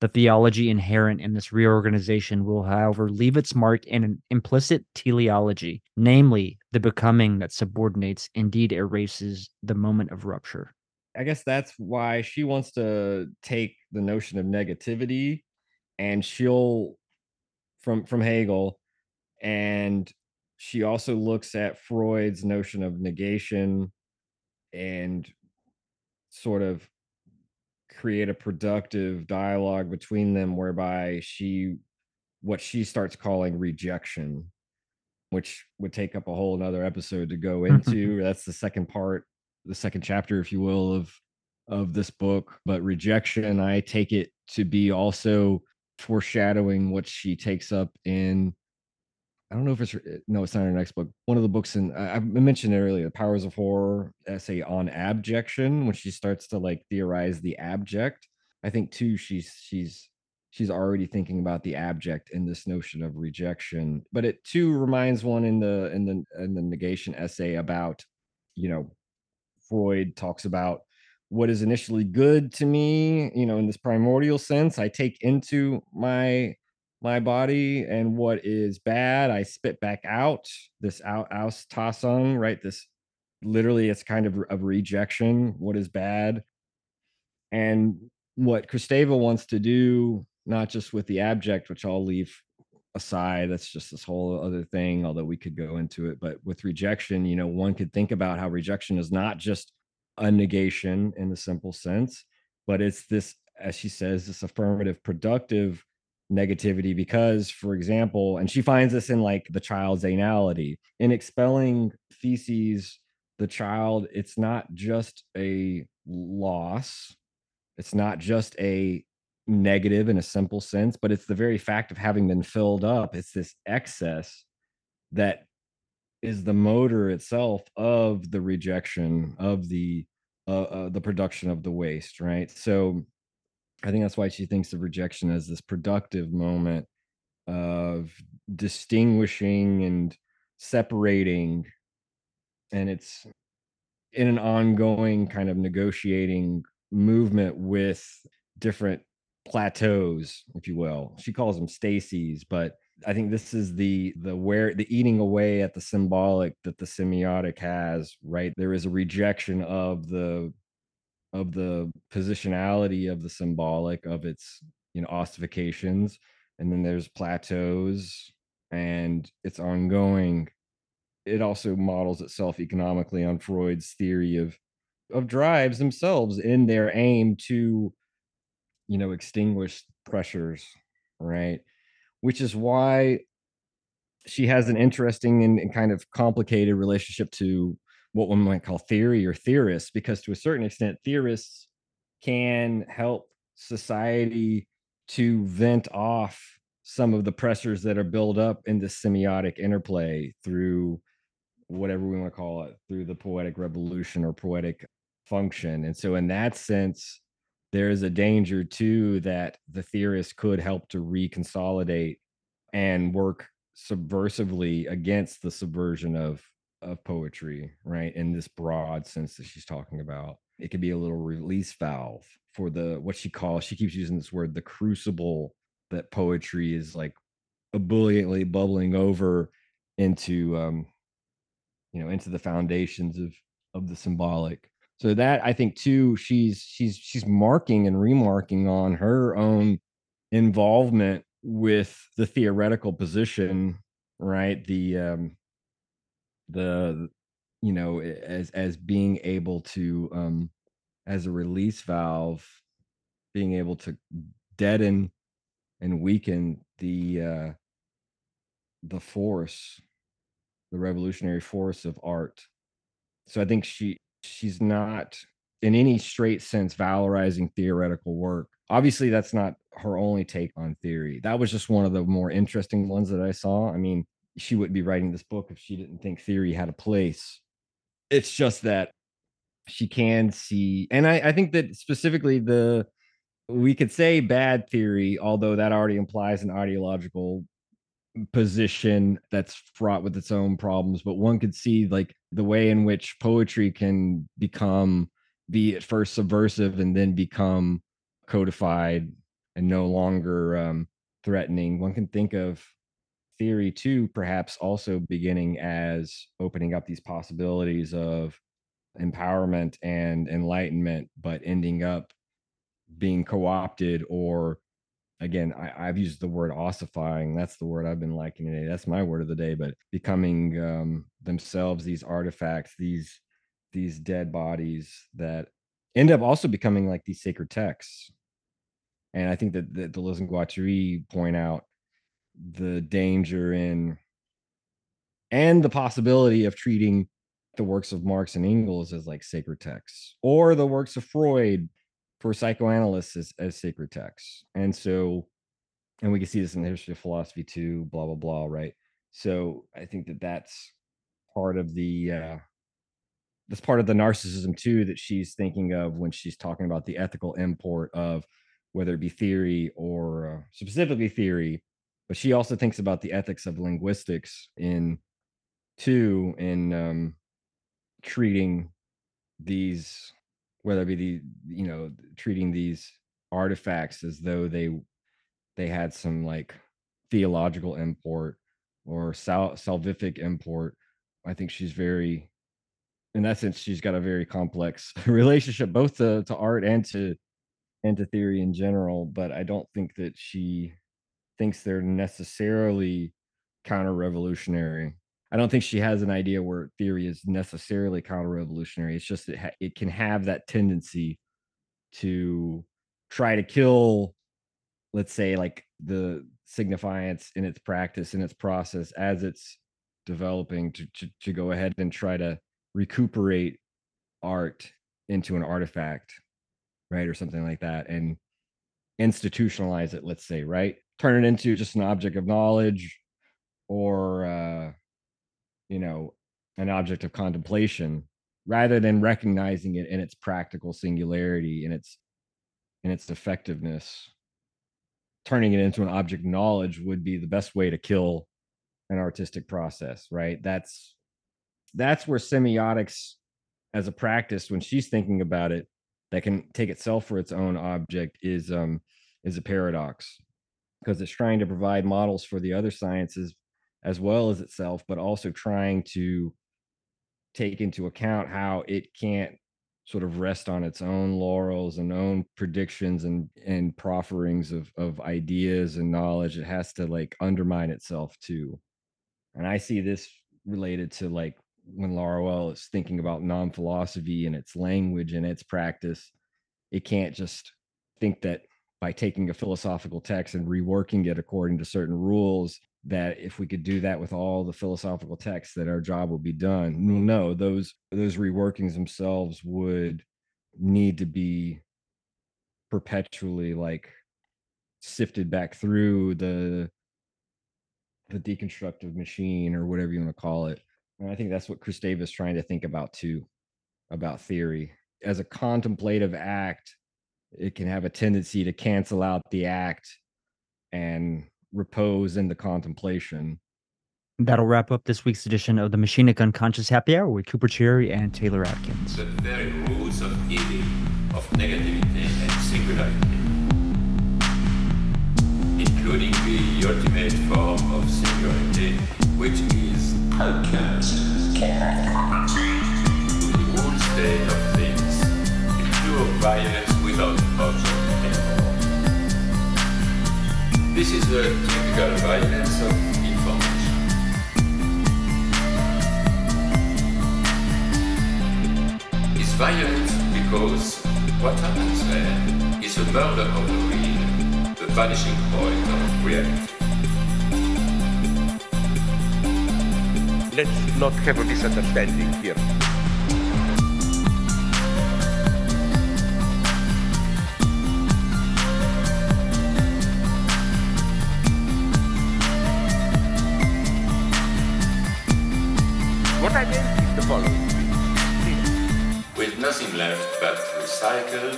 The theology inherent in this reorganization will, however, leave its mark in an implicit teleology, namely the becoming that subordinates, indeed erases, the moment of rupture. I guess that's why she wants to take the notion of negativity, and she'll from from Hegel, and she also looks at Freud's notion of negation and sort of create a productive dialogue between them, whereby she what she starts calling rejection, which would take up a whole another episode to go into. That's the second part, the second chapter, if you will, of of this book. But rejection, I take it to be also foreshadowing what she takes up in, I don't know if it's no it's not her next book, one of the books in, I mentioned it earlier, The Powers of Horror, essay on abjection, when she starts to like theorize the abject. I think too she's she's she's already thinking about the abject in this notion of rejection. But it too reminds one in the in the in the negation essay about, you know, Freud talks about what is initially good to me, you know, in this primordial sense, I take into my my body, and what is bad, I spit back out. This out, aus Tassung, right? This literally, it's kind of a rejection, what is bad. And what Kristeva wants to do, not just with the abject, which I'll leave aside, that's just this whole other thing, although we could go into it, but with rejection, you know, one could think about how rejection is not just a negation in the simple sense, but it's this, as she says, this affirmative productive negativity. Because, for example, and she finds this in like the child's anality, in expelling feces, the child, it's not just a loss, it's not just a negative in a simple sense, but it's the very fact of having been filled up. It's this excess that is the motor itself of the rejection of the uh, uh, the production of the waste, right? So I think that's why she thinks of rejection as this productive moment of distinguishing and separating. And it's in an ongoing kind of negotiating movement with different plateaus, if you will. She calls them stases, but I think this is the the where the eating away at the symbolic that the semiotic has, right? There is a rejection of the of the positionality of the symbolic, of its, you know, ossifications, and then there's plateaus, and it's ongoing. It also models itself economically on Freud's theory of of drives themselves in their aim to, you know, extinguish pressures, right? Which is why she has an interesting and, and kind of complicated relationship to what one might call theory or theorists, because to a certain extent, theorists can help society to vent off some of the pressures that are built up in this semiotic interplay through whatever we want to call it, through the poetic revolution or poetic function. And so in that sense, there is a danger too that the theorist could help to reconsolidate and work subversively against the subversion of of poetry, right? In this broad sense that she's talking about. It could be a little release valve for the, what she calls, she keeps using this word, the crucible that poetry is like ebulliently bubbling over into, um, you know, into the foundations of, of the symbolic. So that, I think too, she's, she's, she's marking and remarking on her own involvement with the theoretical position, right? The, um, the, you know, as, as being able to, um, as a release valve, being able to deaden and weaken the uh, the force, the revolutionary force of art. So I think she she's not in any straight sense valorizing theoretical work. Obviously, that's not her only take on theory. That was just one of the more interesting ones that I saw. I mean, she wouldn't be writing this book if she didn't think theory had a place. It's just that she can see, and I, I think that specifically the, we could say bad theory, although that already implies an ideological position that's fraught with its own problems. But one could see like the way in which poetry can become, be at first subversive and then become codified and no longer um, threatening. One can think of theory too, perhaps also beginning as opening up these possibilities of empowerment and enlightenment, but ending up being co-opted, or again, I, I've used the word ossifying. That's the word I've been liking today. That's my word of the day. But becoming um, themselves, these artifacts, these these dead bodies that end up also becoming like these sacred texts. And I think that, that Deleuze and Guattari point out the danger in and the possibility of treating the works of Marx and Engels as like sacred texts, or the works of Freud for psychoanalysts as, as sacred texts. And so, and we can see this in the history of philosophy too, blah, blah, blah. Right. So I think that that's part of the, uh, that's part of the narcissism too, that she's thinking of when she's talking about the ethical import of whether it be theory or uh, specifically theory, but she also thinks about the ethics of linguistics in too, in, um, treating these, whether it be the, you know, treating these artifacts as though they they had some like theological import or sal- salvific import. I think she's very, in that sense, she's got a very complex relationship both to, to art and to and to theory in general, but I don't think that she thinks they're necessarily counter-revolutionary. I don't think she has an idea where theory is necessarily counter-revolutionary. It's just that it, ha- it can have that tendency to try to kill, let's say, like the signifiance in its practice, in its process, as it's developing to, to, to go ahead and try to recuperate art into an artifact, right, or something like that, and institutionalize it, let's say, right? Turn it into just an object of knowledge or... Uh, you know, an object of contemplation, rather than recognizing it in its practical singularity, in its in its effectiveness. Turning it into an object of knowledge would be the best way to kill an artistic process, right? That's that's where semiotics as a practice, when she's thinking about it, that can take itself for its own object, is um is a paradox, because it's trying to provide models for the other sciences as well as itself, but also trying to take into account how it can't sort of rest on its own laurels and own predictions and and profferings of of ideas and knowledge. It has to like undermine itself too. And I see this related to like when Laruelle is thinking about non-philosophy and its language and its practice, it can't just think that by taking a philosophical text and reworking it according to certain rules, that if we could do that with all the philosophical texts, that our job will be done. No, those those reworkings themselves would need to be perpetually like sifted back through the the deconstructive machine or whatever you want to call it. And I think that's what Kristeva is trying to think about too, about theory. As a contemplative act, it can have a tendency to cancel out the act and repose in the contemplation. That'll wrap up this week's edition of the Machinic Unconscious Happy Hour with Cooper Cherry and Taylor Atkins. The very rules of evil, of negativity and singularity, including the ultimate form of singularity, which is unconscious. The whole state of things, the pure violence without object anymore. This is the typical violence of information. Violent because what happens there is a murder of the real, the vanishing point of reality. Let's not have a misunderstanding here. What I mean is the following. With nothing left but recycled,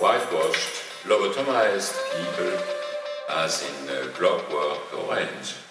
whitewashed, lobotomized people, as in uh, Clockwork Orange.